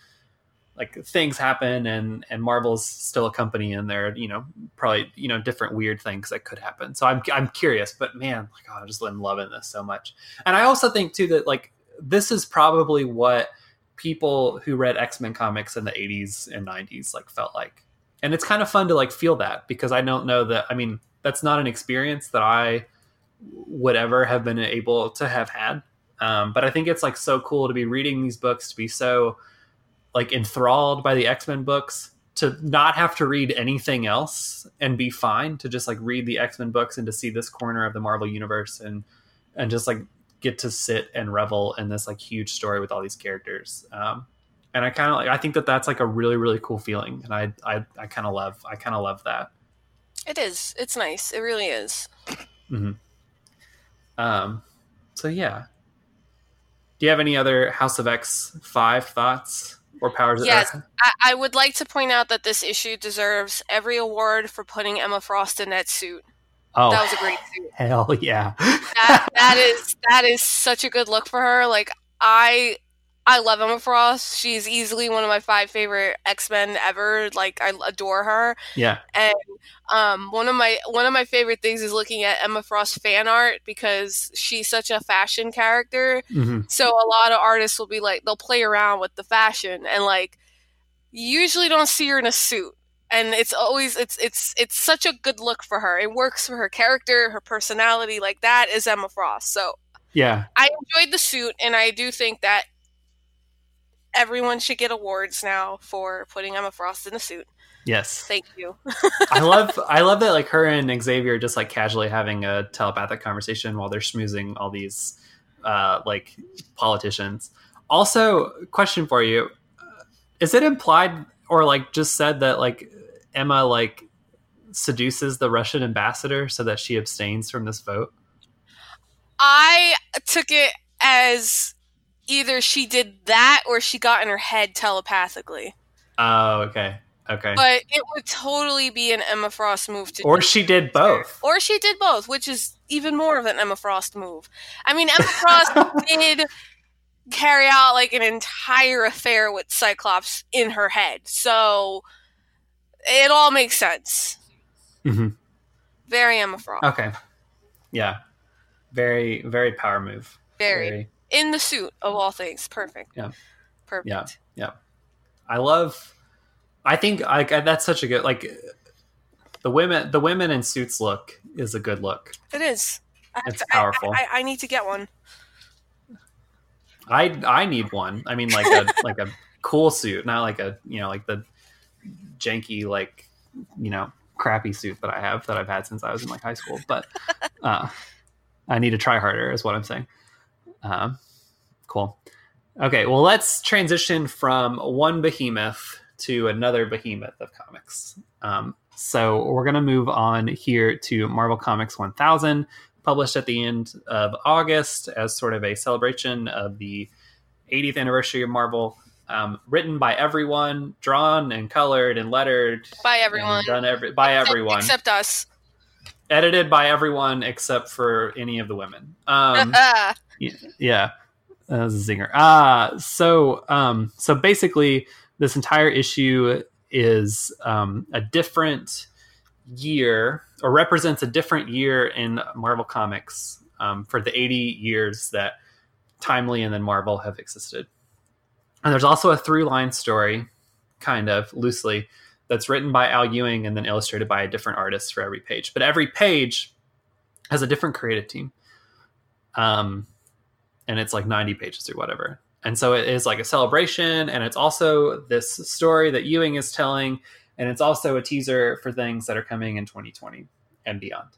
like, things happen, and, and Marvel's still a company, and they're, you know, probably, you know, different weird things that could happen. So I'm, I'm curious, but man, like, oh, I just am loving this so much. And I also think too, that, like, this is probably what people who read X-Men comics in the eighties and nineties, like, felt like. And it's kind of fun to, like, feel that, because I don't know that, I mean, that's not an experience that I would ever have been able to have had. Um, but I think it's, like, so cool to be reading these books, to be so, like, enthralled by the X-Men books, to not have to read anything else and be fine, to just, like, read the X-Men books and to see this corner of the Marvel universe, and, and just, like, get to sit and revel in this, like, huge story with all these characters. Um, and I kind of, like, I think that that's, like, a really, really cool feeling. And I, I, I kind of love, I kind of love that. It is. It's nice. It really is. Mm-hmm. Um, so yeah. Do you have any other House of X five thoughts? Or powers of yes, I, I would like to point out that this issue deserves every award for putting Emma Frost in that suit. Oh, that was a great suit. Hell yeah! that, that is that is such a good look for her. Like, I I love Emma Frost. She's easily one of my five favorite X-Men ever. Like, I adore her. Yeah. And um, one of my one of my favorite things is looking at Emma Frost fan art, because she's such a fashion character. Mm-hmm. So a lot of artists will be like, they'll play around with the fashion, and, like, you usually don't see her in a suit. And it's always, it's, it's, it's such a good look for her. It works for her character, her personality. Like, that is Emma Frost. So yeah, I enjoyed the suit, and I do think that everyone should get awards now for putting Emma Frost in a suit. Yes. Thank you. I love, I love that, like, her and Xavier just, like, casually having a telepathic conversation while they're schmoozing all these, uh, like, politicians. Also, question for you. Is it implied, or, like, just said that, like, Emma, like, seduces the Russian ambassador so that she abstains from this vote? I took it as either she did that or she got in her head telepathically. Oh, okay. Okay. But it would totally be an Emma Frost move to Or do she did both. Or she did both, which is even more of an Emma Frost move. I mean, Emma Frost did carry out, like, an entire affair with Cyclops in her head. So it all makes sense. Mm-hmm. Very Emma Frost. Okay. Yeah. Very, very power move. Very. very. In the suit, of all things. Perfect. Yeah. Perfect. Yeah. Yeah. I love, I think I, I, that's such a good, like, the women, the women in suits look is a good look. It is. It's I, powerful. I, I, I need to get one. I I need one. I mean, like a like a cool suit, not like a, you know, like the janky, like, you know, crappy suit that I have that I've had since I was in, like, high school. But uh, I need to try harder, is what I'm saying. Um, cool. Okay, well, let's transition from one behemoth to another behemoth of comics. Um, so we're gonna move on here to Marvel Comics one thousand. Published at the end of August as sort of a celebration of the eightieth anniversary of Marvel, um, written by everyone, drawn and colored and lettered by everyone, done every, by except, everyone except us, edited by everyone except for any of the women. Um, yeah, yeah, that was a zinger. Uh, so, um, so basically, this entire issue is um, a different year, or represents a different year in Marvel Comics, um, for the eighty years that Timely and then Marvel have existed. And there's also a through line story, kind of loosely, that's written by Al Ewing and then illustrated by a different artist for every page. But every page has a different creative team. Um, and it's like ninety pages or whatever. And so it is like a celebration, and it's also this story that Ewing is telling, and it's also a teaser for things that are coming in twenty twenty and beyond.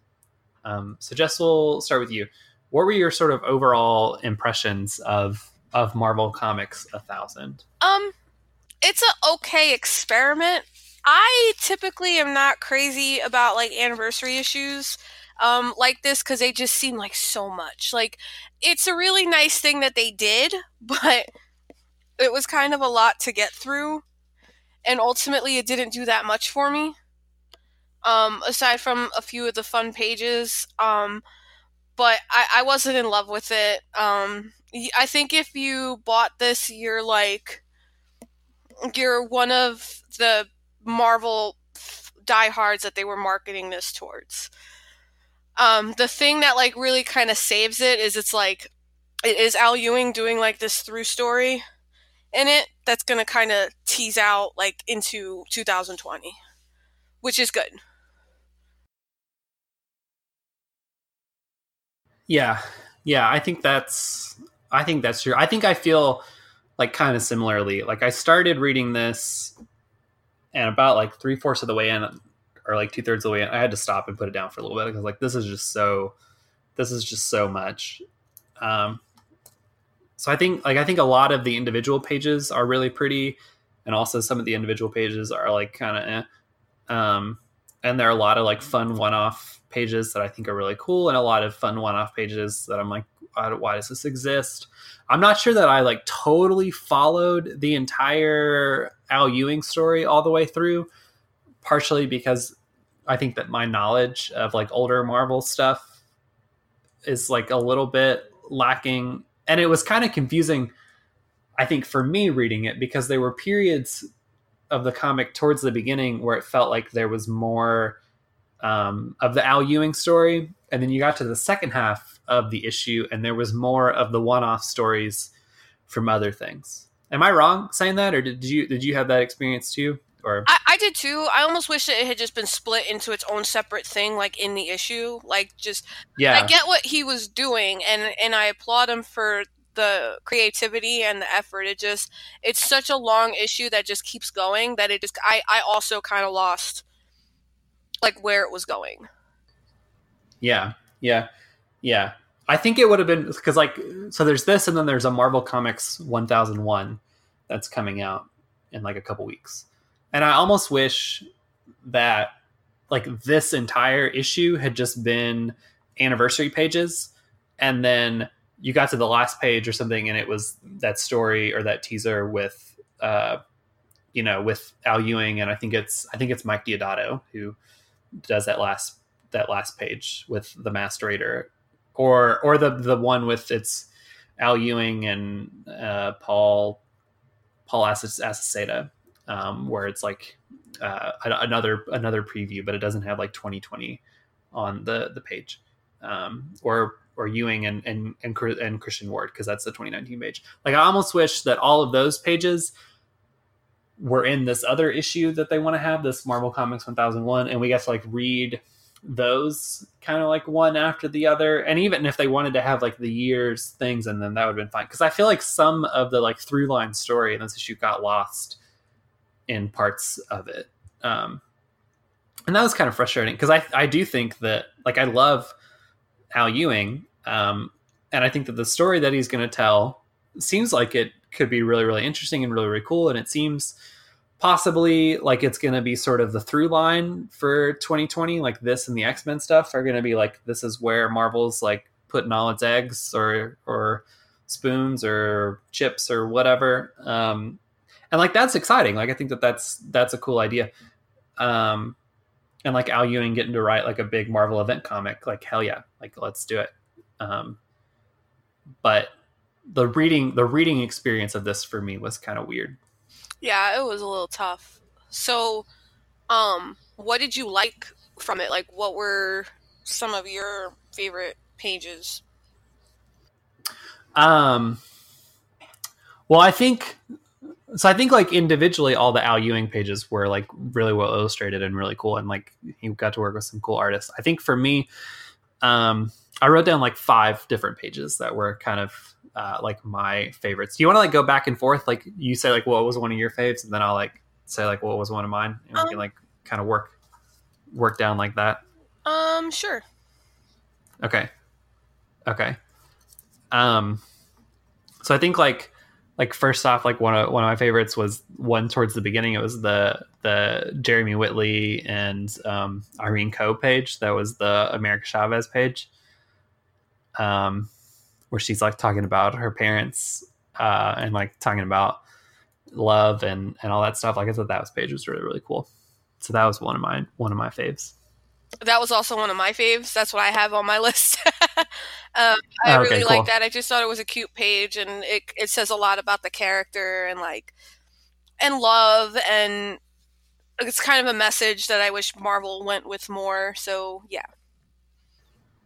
Um, so Jess, we'll start with you. What were your sort of overall impressions of of Marvel Comics one thousand? Um, it's an okay experiment. I typically am not crazy about, like, anniversary issues um, like this, because they just seem like so much. Like, it's a really nice thing that they did, but it was kind of a lot to get through. And ultimately, it didn't do that much for me, um, aside from a few of the fun pages. Um, but I, I wasn't in love with it. Um, I think if you bought this, you're like, you're one of the Marvel diehards that they were marketing this towards. Um, the thing that like really kind of saves it is it's like, it is Al Ewing doing like this through story in it that's going to kind of tease out like into two thousand twenty, which is good. Yeah. Yeah. I think that's, I think that's true. I think I feel like kind of similarly, like I started reading this and about like three fourths of the way in or like two thirds of the way in, I had to stop and put it down for a little bit because like, this is just so, this is just so much. Um, so I think like, I think a lot of the individual pages are really pretty. And also some of the individual pages are like kind of, eh. um, and there are a lot of like fun one-off pages that I think are really cool. And a lot of fun one-off pages that I'm like, why does this exist? I'm not sure that I like totally followed the entire Al Ewing story all the way through, partially because I think that my knowledge of like older Marvel stuff is like a little bit lacking. And it was kind of confusing, I think, for me reading it, because there were periods of the comic towards the beginning where it felt like there was more um, of the Al Ewing story. And then you got to the second half of the issue and there was more of the one-off stories from other things. Am I wrong saying that? Or did you, did you have that experience too? Or I, I did too. I almost wish that it had just been split into its own separate thing, like in the issue, like just, yeah. I get what he was doing and, and I applaud him for the creativity and the effort. It just, it's such a long issue that just keeps going that it just, I, I also kind of lost like where it was going. Yeah. Yeah. Yeah. I think it would have been because like, so there's this, and then there's a Marvel Comics one thousand one that's coming out in like a couple weeks. And I almost wish that like this entire issue had just been anniversary pages. And then you got to the last page or something and it was that story or that teaser with, uh, you know, with Al Ewing. And I think it's, I think it's Mike Diodato who does that last that last page with the Masturbator, or, or the, the one with it's Al Ewing and, uh, Paul, Paul Aceceda, um, where it's like, uh, another, another preview, but it doesn't have like twenty twenty on the, the page, um, or, or Ewing and, and, and, and Christian Ward. Cause that's the twenty nineteen page. Like I almost wish that all of those pages were in this other issue that they want to have, this Marvel Comics one thousand one. And we got to like read those kind of like one after the other. And even if they wanted to have like the years things, and then that would have been fine, because I feel like some of the like through line story in this issue got lost in parts of it, um and that was kind of frustrating because I I do think that like I love Al Ewing, um and I think that the story that he's going to tell seems like it could be really really interesting and really really cool, and it seems possibly like it's going to be sort of the through line for twenty twenty, like this and the X-Men stuff are going to be like, this is where Marvel's like putting all its eggs or, or spoons or chips or whatever. Um, and like, that's exciting. Like, I think that that's, that's a cool idea. Um, and like Al Ewing getting to write like a big Marvel event comic, like, hell yeah, like let's do it. Um, but the reading, the reading experience of this for me was kind of weird. Yeah, it was a little tough. So, um, what did you like from it? Like, what were some of your favorite pages? Um, well, I think, so I think like individually all the Al Ewing pages were like really well illustrated and really cool. And like he got to work with some cool artists. I think for me, um, I wrote down like five different pages that were kind of, Uh, like my favorites. Do you want to like go back and forth? Like you say like, what was one of your faves? And then I'll like say like, what was one of mine? And um, we can like kind of work, work down like that. Um, sure. Okay. Okay. Um, so I think like, like first off, like one of, one of my favorites was one towards the beginning. It was the, the Jeremy Whitley and um, Irene Coe page. That was the America Chavez page. Um, where she's like talking about her parents, uh, and like talking about love and, and all that stuff. Like I thought that was page was really, really cool. So that was one of mine, one of my faves. That was also one of my faves. That's what I have on my list. um, I oh, okay, really cool. like that. I just thought it was a cute page, and it it says a lot about the character and like and love, and it's kind of a message that I wish Marvel went with more. So yeah.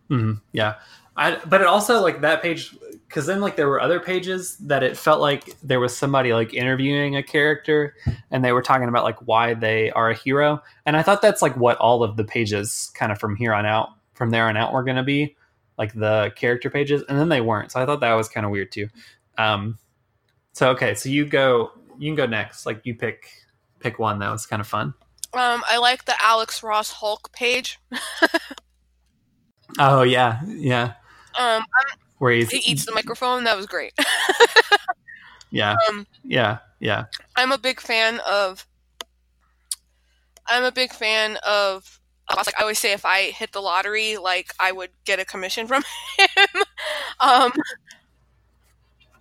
Mm, yeah. I, but it also like that page, because then like there were other pages that it felt like there was somebody like interviewing a character and they were talking about like why they are a hero. And I thought that's like what all of the pages kind of from here on out, from there on out were going to be, like the character pages. And then they weren't. So I thought that was kind of weird too. Um, so, okay. So you go, you can go next. Like you pick, pick one. That was kind of fun. Um, I like the Alex Ross Hulk page. Oh yeah. Yeah. Um, Where he eats the microphone. That was great. yeah. Um, yeah. Yeah. I'm a big fan of, I'm a big fan of, I was like, I always say if I hit the lottery, like I would get a commission from him. um,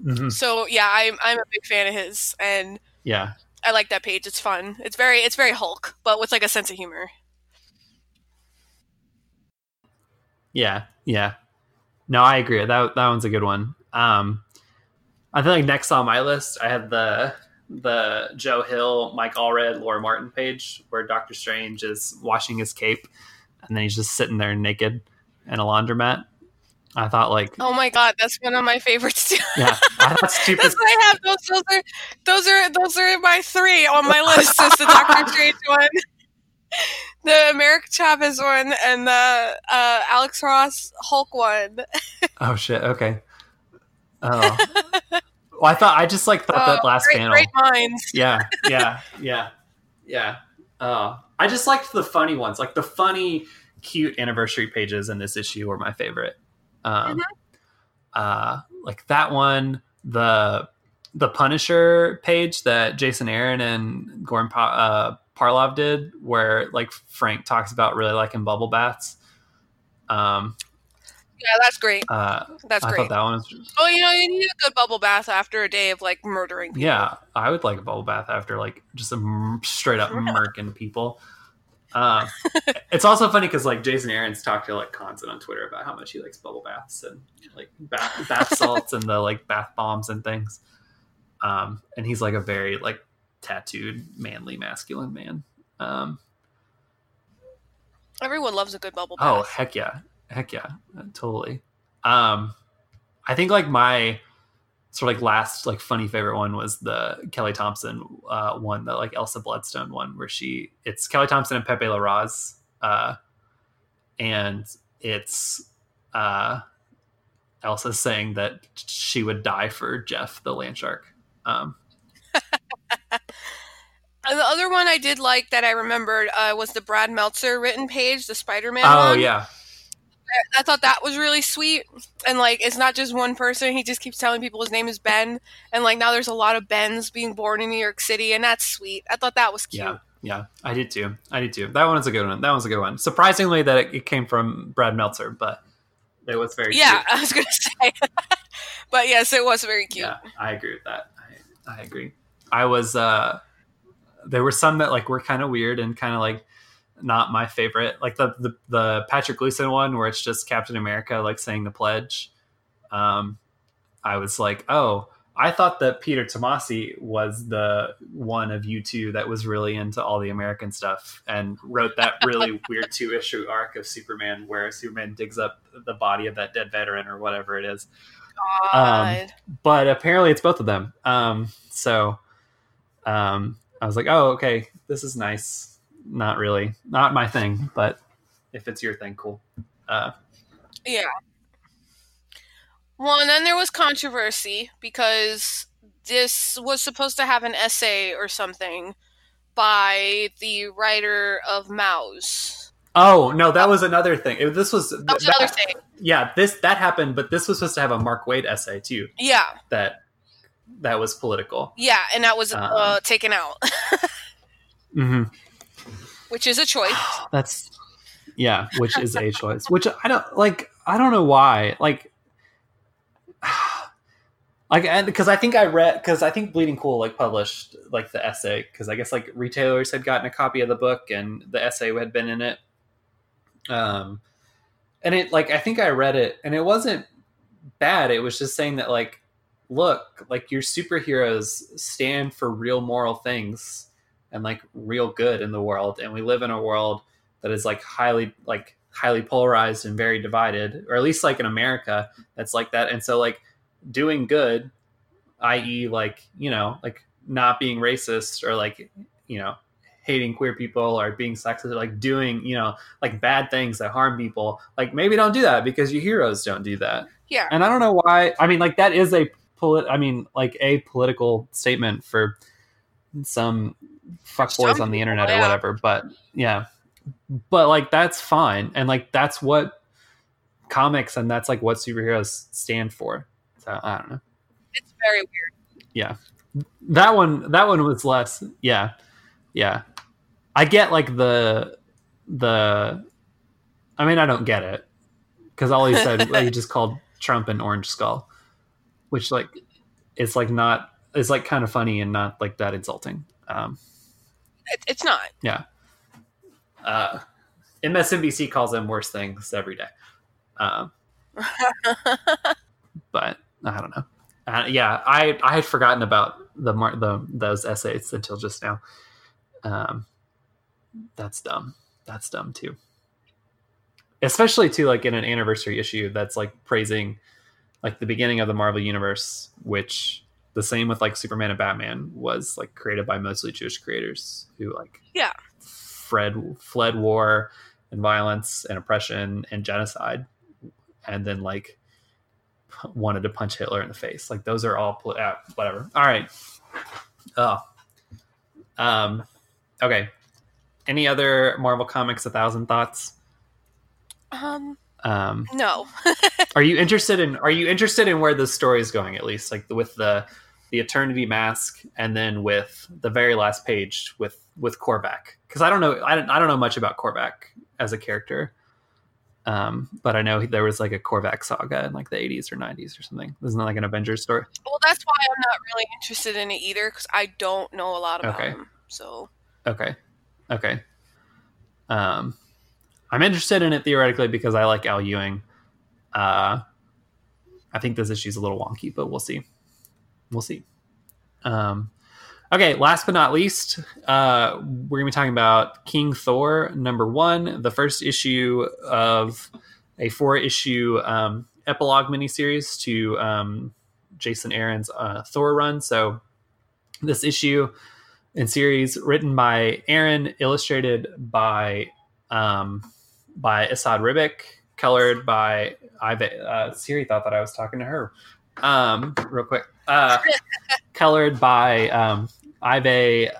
mm-hmm. So yeah, I'm, I'm a big fan of his, and yeah, I like that page. It's fun. It's very, it's very Hulk, but with like a sense of humor. Yeah. Yeah. No, I agree. That that one's a good one. Um, I feel like next on my list, I had the the Joe Hill, Mike Allred, Laura Martin page where Doctor Strange is washing his cape, and then he's just sitting there naked in a laundromat. I thought like, oh my god, that's one of my favorites too. Yeah, that's stupid. That's what I have. Those, those are those are those are my three on my list. Is the Doctor Strange one, the America Chavez one, and the uh, Alex Ross Hulk one. Oh shit! Okay. Oh, well, I thought I just like thought oh, that last great, panel. Great minds. Yeah, yeah, yeah, yeah. Oh, I just liked the funny ones, like the funny, cute anniversary pages in this issue were my favorite. Um, mm-hmm. uh, like that one, the the Punisher page that Jason Aaron and Goran Pa- uh, Parlov did, where like Frank talks about really liking bubble baths. Um, yeah, that's great. Uh, that's I great. I thought that one was... Oh, you know, you need a good bubble bath after a day of like murdering people. Yeah, I would like a bubble bath after like just a m- straight up murking people. Uh, it's also funny because like Jason Aaron's talked to like constant on Twitter about how much he likes bubble baths and like bath, bath salts and the like bath bombs and things. Um, and he's like a very like tattooed manly masculine man. Um everyone loves a good bubble bath. Oh heck yeah, heck yeah, totally. um I think like my sort of like last like funny favorite one was the Kelly Thompson uh one, the like Elsa Bloodstone one, where she it's Kelly Thompson and Pepe Larraz, uh and it's uh Elsa saying that she would die for Jeff the land shark. um The other one I did like that I remembered uh, was the Brad Meltzer written page, the Spider-Man oh, one. Oh, yeah. I thought that was really sweet. And, like, it's not just one person. He just keeps telling people his name is Ben. And, like, now there's a lot of Bens being born in New York City. And that's sweet. I thought that was cute. Yeah, yeah. I did, too. I did, too. That one is a good one. That one's a good one. Surprisingly that it, it came from Brad Meltzer, but it was very yeah, cute. Yeah, I was going to say. But, yes, it was very cute. Yeah, I agree with that. I, I agree. I was... uh There were some that like were kind of weird and kind of like not my favorite, like the, the the Patrick Gleason one where it's just Captain America like saying the pledge. Um, I was like, oh, I thought that Peter Tomasi was the one of you two that was really into all the American stuff and wrote that really weird two issue arc of Superman where Superman digs up the body of that dead veteran or whatever it is. Um, but apparently it's both of them. Um, so. Um, I was like, oh, okay, this is nice. Not really. Not my thing, but if it's your thing, cool. Uh, yeah. Well, and then there was controversy because this was supposed to have an essay or something by the writer of Mouse. Oh, no, that was another thing. It, this was, that was that, another thing. Yeah, this that happened, but this was supposed to have a Mark Waid essay, too. Yeah. That... that was political. Yeah, and that was um, uh, taken out. Mm-hmm. Which is a choice. That's yeah, which is a choice. Which I don't like. I don't know why. Like, like because I think I read because I think Bleeding Cool like published like the essay because I guess like retailers had gotten a copy of the book and the essay had been in it. Um, And it, like, I think I read it and it wasn't bad. It was just saying that, like, look, like, your superheroes stand for real moral things and, like, real good in the world. And we live in a world that is, like, highly, like, highly polarized and very divided, or at least, like, in America, that's like that. And so, like, doing good, that is, like, you know, like, not being racist or, like, you know, hating queer people or being sexist, or, like, doing, you know, like, bad things that harm people, like, maybe don't do that because your heroes don't do that. Yeah. And I don't know why. I mean, like, that is a polit. I mean, like, a political statement for some fuckboys on the internet or whatever. But yeah, but, like, that's fine. And, like, that's what comics and that's, like, what superheroes stand for. So I don't know. It's very weird. Yeah. That one, that one was less. Yeah. Yeah. I get, like, the, the, I mean, I don't get it, because all he said, well, he just called Trump an orange skull, which, like, it's, like, not, it's, like, kind of funny and not, like, that insulting. Um, it, it's not. Yeah. Uh, M S N B C calls them worse things every day. Um, but I don't know. Uh, yeah, I, I had forgotten about the, mar- the those essays until just now. Um, that's dumb. That's dumb too. Especially too, like, in an anniversary issue that's, like, praising, like, the beginning of the Marvel universe, which the same with, like, Superman and Batman was, like, created by mostly Jewish creators who, like, yeah, fled fled war and violence and oppression and genocide, and then, like, wanted to punch Hitler in the face. Like, those are all pl- uh, whatever. All right. Oh. Um. Okay. Any other Marvel Comics a thousand thoughts? Um. Um. No. are you interested in? Are you interested in where this story is going? At least, like, with the the Eternity Mask, and then with the very last page with with Korvac. Because I don't know. I don't. I don't know much about Korvac as a character. Um, but I know there was, like, a Korvac saga in, like, the eighties or nineties or something. Isn't that, like, an Avengers story? Well, that's why I'm not really interested in it either, because I don't know a lot about okay. him. So okay, okay. Um, I'm interested in it theoretically because I like Al Ewing. Uh, I think this issue's a little wonky, but we'll see. We'll see. Um, okay. Last but not least, uh, we're gonna be talking about King Thor number one, the first issue of a four-issue um, epilogue miniseries to um, Jason Aaron's uh, Thor run. So this issue and series, written by Aaron, illustrated by um, by Asad Ribic, colored by Iva. Uh, Siri thought that I was talking to her. Um, real quick, uh, colored by um. Ive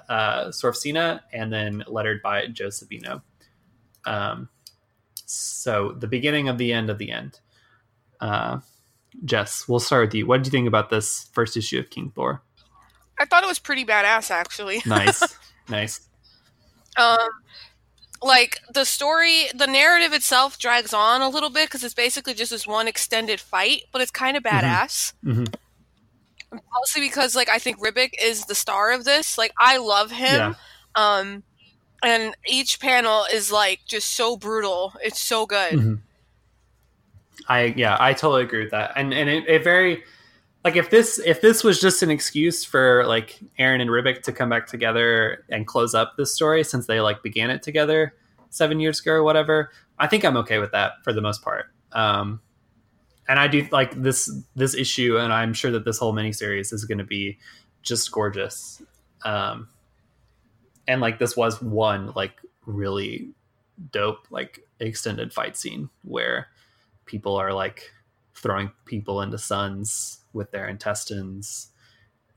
uh, Sorfcina, and then lettered by Joe Sabino. Um, so the beginning of the end of the end. Uh, Jess, we'll start with you. What did you think about this first issue of King Thor? I thought it was pretty badass, actually. Nice, nice. Um, like, the story, the narrative itself drags on a little bit because it's basically just this one extended fight, but it's kind of badass. Mm-hmm. Mm-hmm. Mostly because, like, I think Ribic is the star of this. Like, I love him. Yeah. Um, and each panel is, like, just so brutal. It's so good. Mm-hmm. I, yeah, I totally agree with that. And, and it, it very, like, if this, if this was just an excuse for, like, Aaron and Ribic to come back together and close up this story, since they, like, began it together seven years ago or whatever, I think I'm okay with that for the most part. Um, And I do like this this issue, and I'm sure that this whole miniseries is going to be just gorgeous. Um, and, like, this was one, like, really dope, like, extended fight scene where people are, like, throwing people into suns with their intestines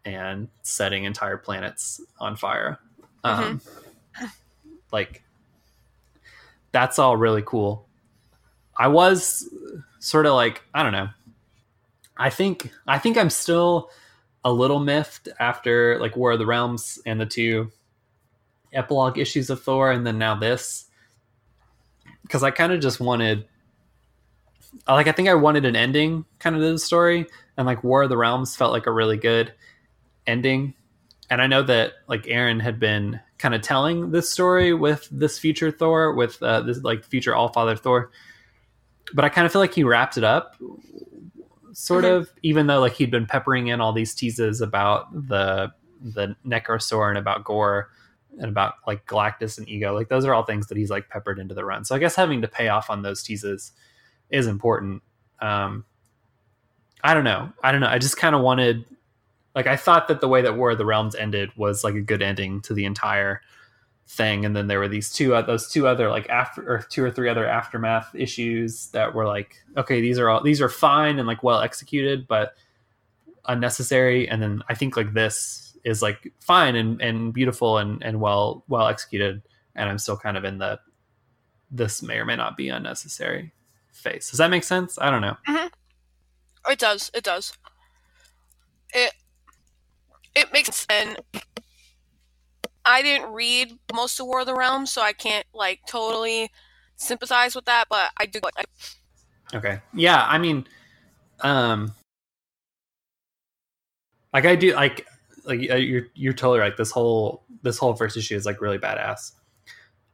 and setting entire planets on fire. Um, mm-hmm. Like, that's all really cool. I was sort of like, I don't know. I think, I think I'm still a little miffed after, like, War of the Realms and the two epilogue issues of Thor, and then now this, because I kind of just wanted, like, I think I wanted an ending kind of to the story, and, like, War of the Realms felt like a really good ending. And I know that, like, Aaron had been kind of telling this story with this future Thor, with uh, this, like, future Allfather Thor. but I kind of feel like he wrapped it up sort mm-hmm. of, even though like he'd been peppering in all these teases about the, the Necrosaur and about Gore and about like Galactus and Ego. Like those are all things that he's like peppered into the run. So I guess having to pay off on those teases is important. Um, I don't know. I don't know. I just kind of wanted, like, I thought that the way that War of the Realms ended was like a good ending to the entire thing. And then there were these two, uh, those two other like after or two or three other aftermath issues that were like, okay, these are all, these are fine and like well executed, but unnecessary. And then I think like this is like fine and, and beautiful and, and well, well executed. And I'm still kind of in the, this may or may not be unnecessary phase. Does that make sense? I don't know. Mm-hmm. It does. It does. It it makes sense. I didn't read most of War of the Realms, so I can't like totally sympathize with that. But I do. I... Okay. Yeah. I mean, um, like I do. Like, like you're you're totally right. This whole this whole first issue is like really badass.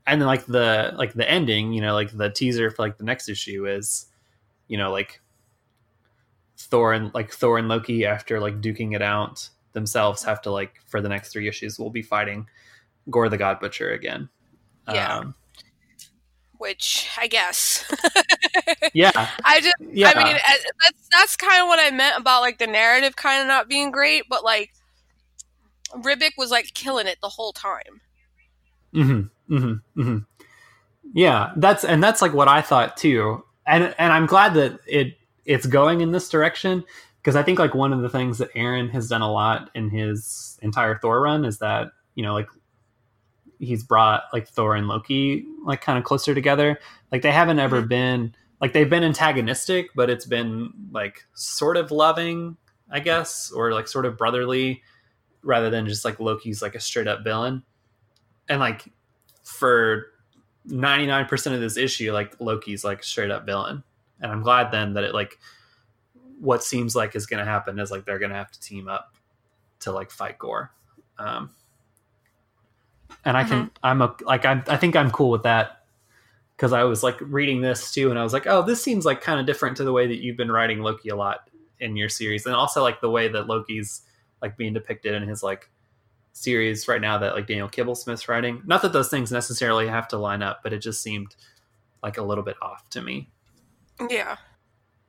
And then like the like the ending, you know, like the teaser for like the next issue is, you know, like. Thor and like Thor and Loki, after like duking it out themselves, have to like for the next three issues will be fighting Gore the God Butcher again. Yeah, um, which I guess. yeah, I just yeah. I mean that's that's kind of what I meant about like the narrative kind of not being great, but like Ribic was like killing it the whole time. Mm-hmm. Mm-hmm. Mm-hmm. Yeah, that's and that's like what I thought too, and and I'm glad that it. It's going in this direction because I think like one of the things that Aaron has done a lot in his entire Thor run is that, you know, like he's brought like Thor and Loki like kind of closer together. Like they haven't ever been like they've been antagonistic, but it's been like sort of loving, I guess, or like sort of brotherly rather than just like Loki's like a straight up villain. And like for ninety-nine percent of this issue, like Loki's like straight up villain. And I'm glad then that it like what seems like is going to happen is like they're going to have to team up to like fight Gore. Um, and I mm-hmm. can I'm a, like I'm, I think I'm cool with that because I was like reading this too and I was like, oh, this seems like kind of different to the way that you've been writing Loki a lot in your series. And also like the way that Loki's like being depicted in his like series right now that like Daniel Kibblesmith's writing. Not that those things necessarily have to line up, but it just seemed like a little bit off to me. Yeah.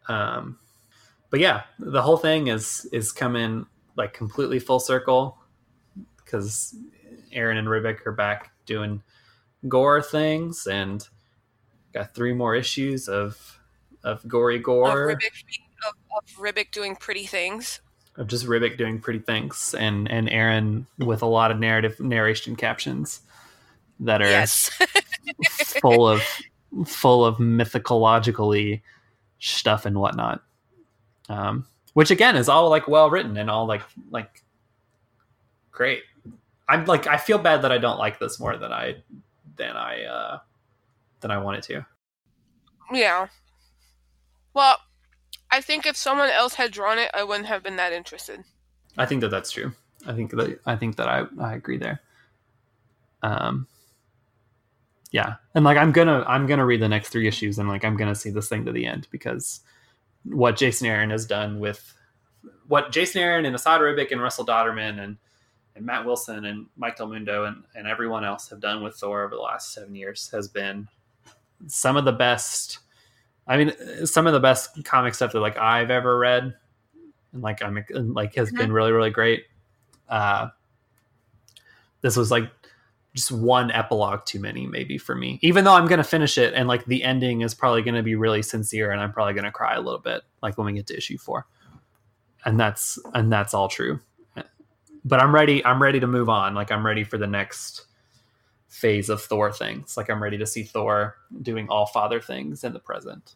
Um, but yeah, the whole thing is, is coming like completely full circle because Aaron and Ribic are back doing Gore things and got three more issues of, of gory Gore. Of Ribic, of, of Ribic doing pretty things. Of just Ribic doing pretty things and, and Aaron with a lot of narrative narration captions that are yes. full of... full of mythicologically stuff and whatnot. Um, which again is all like well written and all like, like great. I'm like, I feel bad that I don't like this more than I, than I, uh, than I wanted to. Yeah. Well, I think if someone else had drawn it, I wouldn't have been that interested. I think that that's true. I think that, I think that I, I agree there. Um, Yeah. And like, I'm going to, I'm going to read the next three issues and like, I'm going to see this thing to the end because what Jason Aaron has done with what Jason Aaron and Asad Ribic and Russell Dodderman and, and Matt Wilson and Mike Del Mundo and, and everyone else have done with Thor over the last seven years has been some of the best. I mean, some of the best comic stuff that like I've ever read and like, I'm like, has mm-hmm. been really, really great. Uh, this was like, just one epilogue too many maybe for me, even though I'm going to finish it. And like the ending is probably going to be really sincere and I'm probably going to cry a little bit like when we get to issue four and that's, and that's all true, but I'm ready. I'm ready to move on. Like I'm ready for the next phase of Thor things. Like I'm ready to see Thor doing all father things in the present.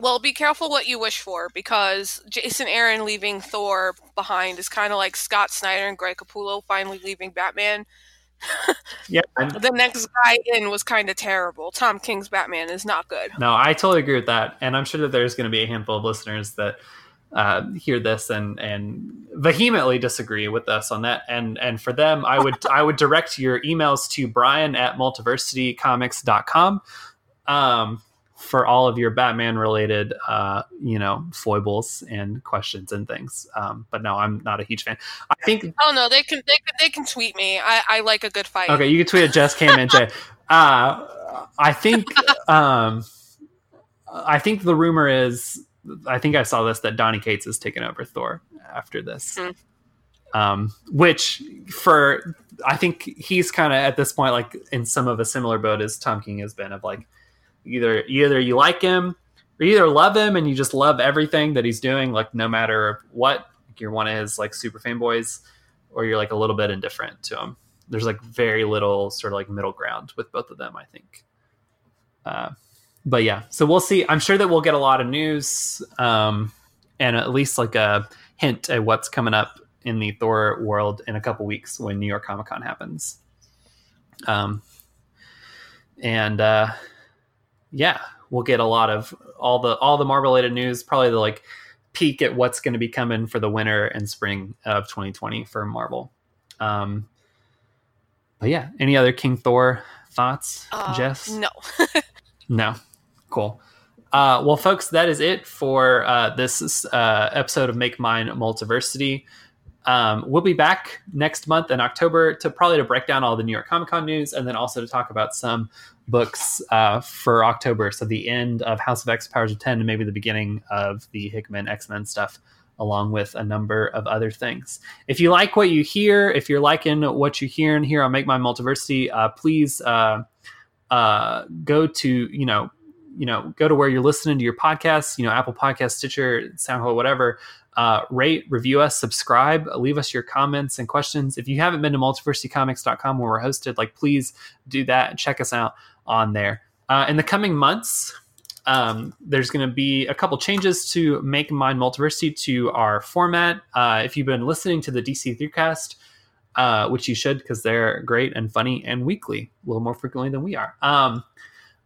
Well, be careful what you wish for because Jason Aaron leaving Thor behind is kind of like Scott Snyder and Greg Capullo finally leaving Batman. Yeah, the next guy in was kind of terrible. Tom King's Batman is not good. No, I totally agree with that, and I'm sure that there's going to be a handful of listeners that uh, hear this and and vehemently disagree with us on that. And and for them, I would I would direct your emails to Brian at multiversity comics dot com. Um, for all of your Batman related, uh, you know, foibles and questions and things. Um, but no, I'm not a huge fan. I think, oh no, they can, they can, they can tweet me. I, I like a good fight. Okay. You can tweet at Jess K. Minche. uh, I think, um, I think the rumor is, I think I saw this, that Donny Cates is taking over Thor after this. Mm-hmm. Um, which for, I think he's kind of at this point, like in some of a similar boat as Tom King has been, of like, either, either you like him or you either love him and you just love everything that he's doing, like no matter what, like you're one of his like super fanboys, or you're like a little bit indifferent to him. There's like very little sort of like middle ground with both of them, I think. Uh, but yeah, so we'll see. I'm sure that we'll get a lot of news, um, and at least like a hint at what's coming up in the Thor world in a couple weeks when New York Comic Con happens. Um, and, uh, yeah, we'll get a lot of all the, all the Marvel related news, probably the like peek at what's going to be coming for the winter and spring of twenty twenty for Marvel. Um, but yeah, any other King Thor thoughts, uh, Jess? No, no. Cool. Uh, well, folks, that is it for, uh, this, uh, episode of Make Mine Multiversity. Um, we'll be back next month in October to probably to break down all the New York Comic Con news, and then also to talk about some books uh, for October. So the end of House of X, Powers of ten, and maybe the beginning of the Hickman X-Men stuff, along with a number of other things. If you like what you hear, if you're liking what you hear in here on Make My Multiversity, uh, please uh, uh, go to, you know, you know, go to where you're listening to your podcasts, you know, Apple Podcasts, Stitcher, SoundCloud, whatever. Uh, rate, review us, subscribe, leave us your comments and questions. If you haven't been to multiversity comics dot com where we're hosted, like please do that and check us out on there. Uh, in the coming months, um, there's going to be a couple changes to Make Mine Multiversity, to our format. Uh, if you've been listening to the D C Throughcast, uh, which you should, because they're great and funny and weekly, a little more frequently than we are. Um,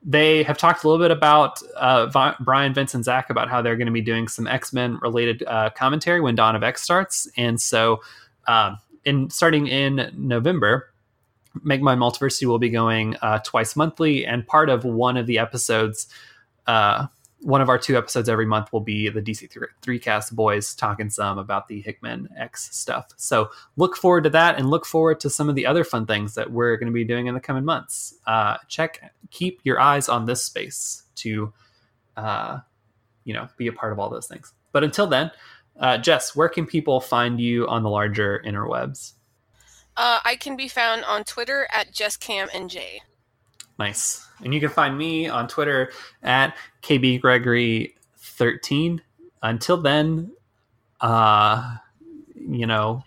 They have talked a little bit about uh, Vi- Brian, Vince, and Zach about how they're going to be doing some X-Men related uh, commentary when Dawn of X starts. And so uh, in starting in November, Make My Multiversity will be going uh, twice monthly. And part of one of the episodes, uh, one of our two episodes every month will be the D C Threecast boys talking some about the Hickman X stuff. So look forward to that, and look forward to some of the other fun things that we're going to be doing in the coming months. Uh, check, keep your eyes on this space to, uh, you know, be a part of all those things. But until then, uh, Jess, where can people find you on the larger interwebs? Uh, I can be found on Twitter at JessCamNJ. Nice. And you can find me on Twitter at K B Gregory thirteen. Until then, uh, you know,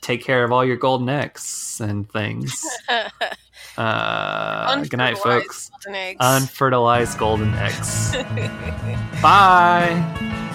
take care of all your golden eggs and things. Uh, good night, folks. Golden eggs. Unfertilized golden eggs. Bye.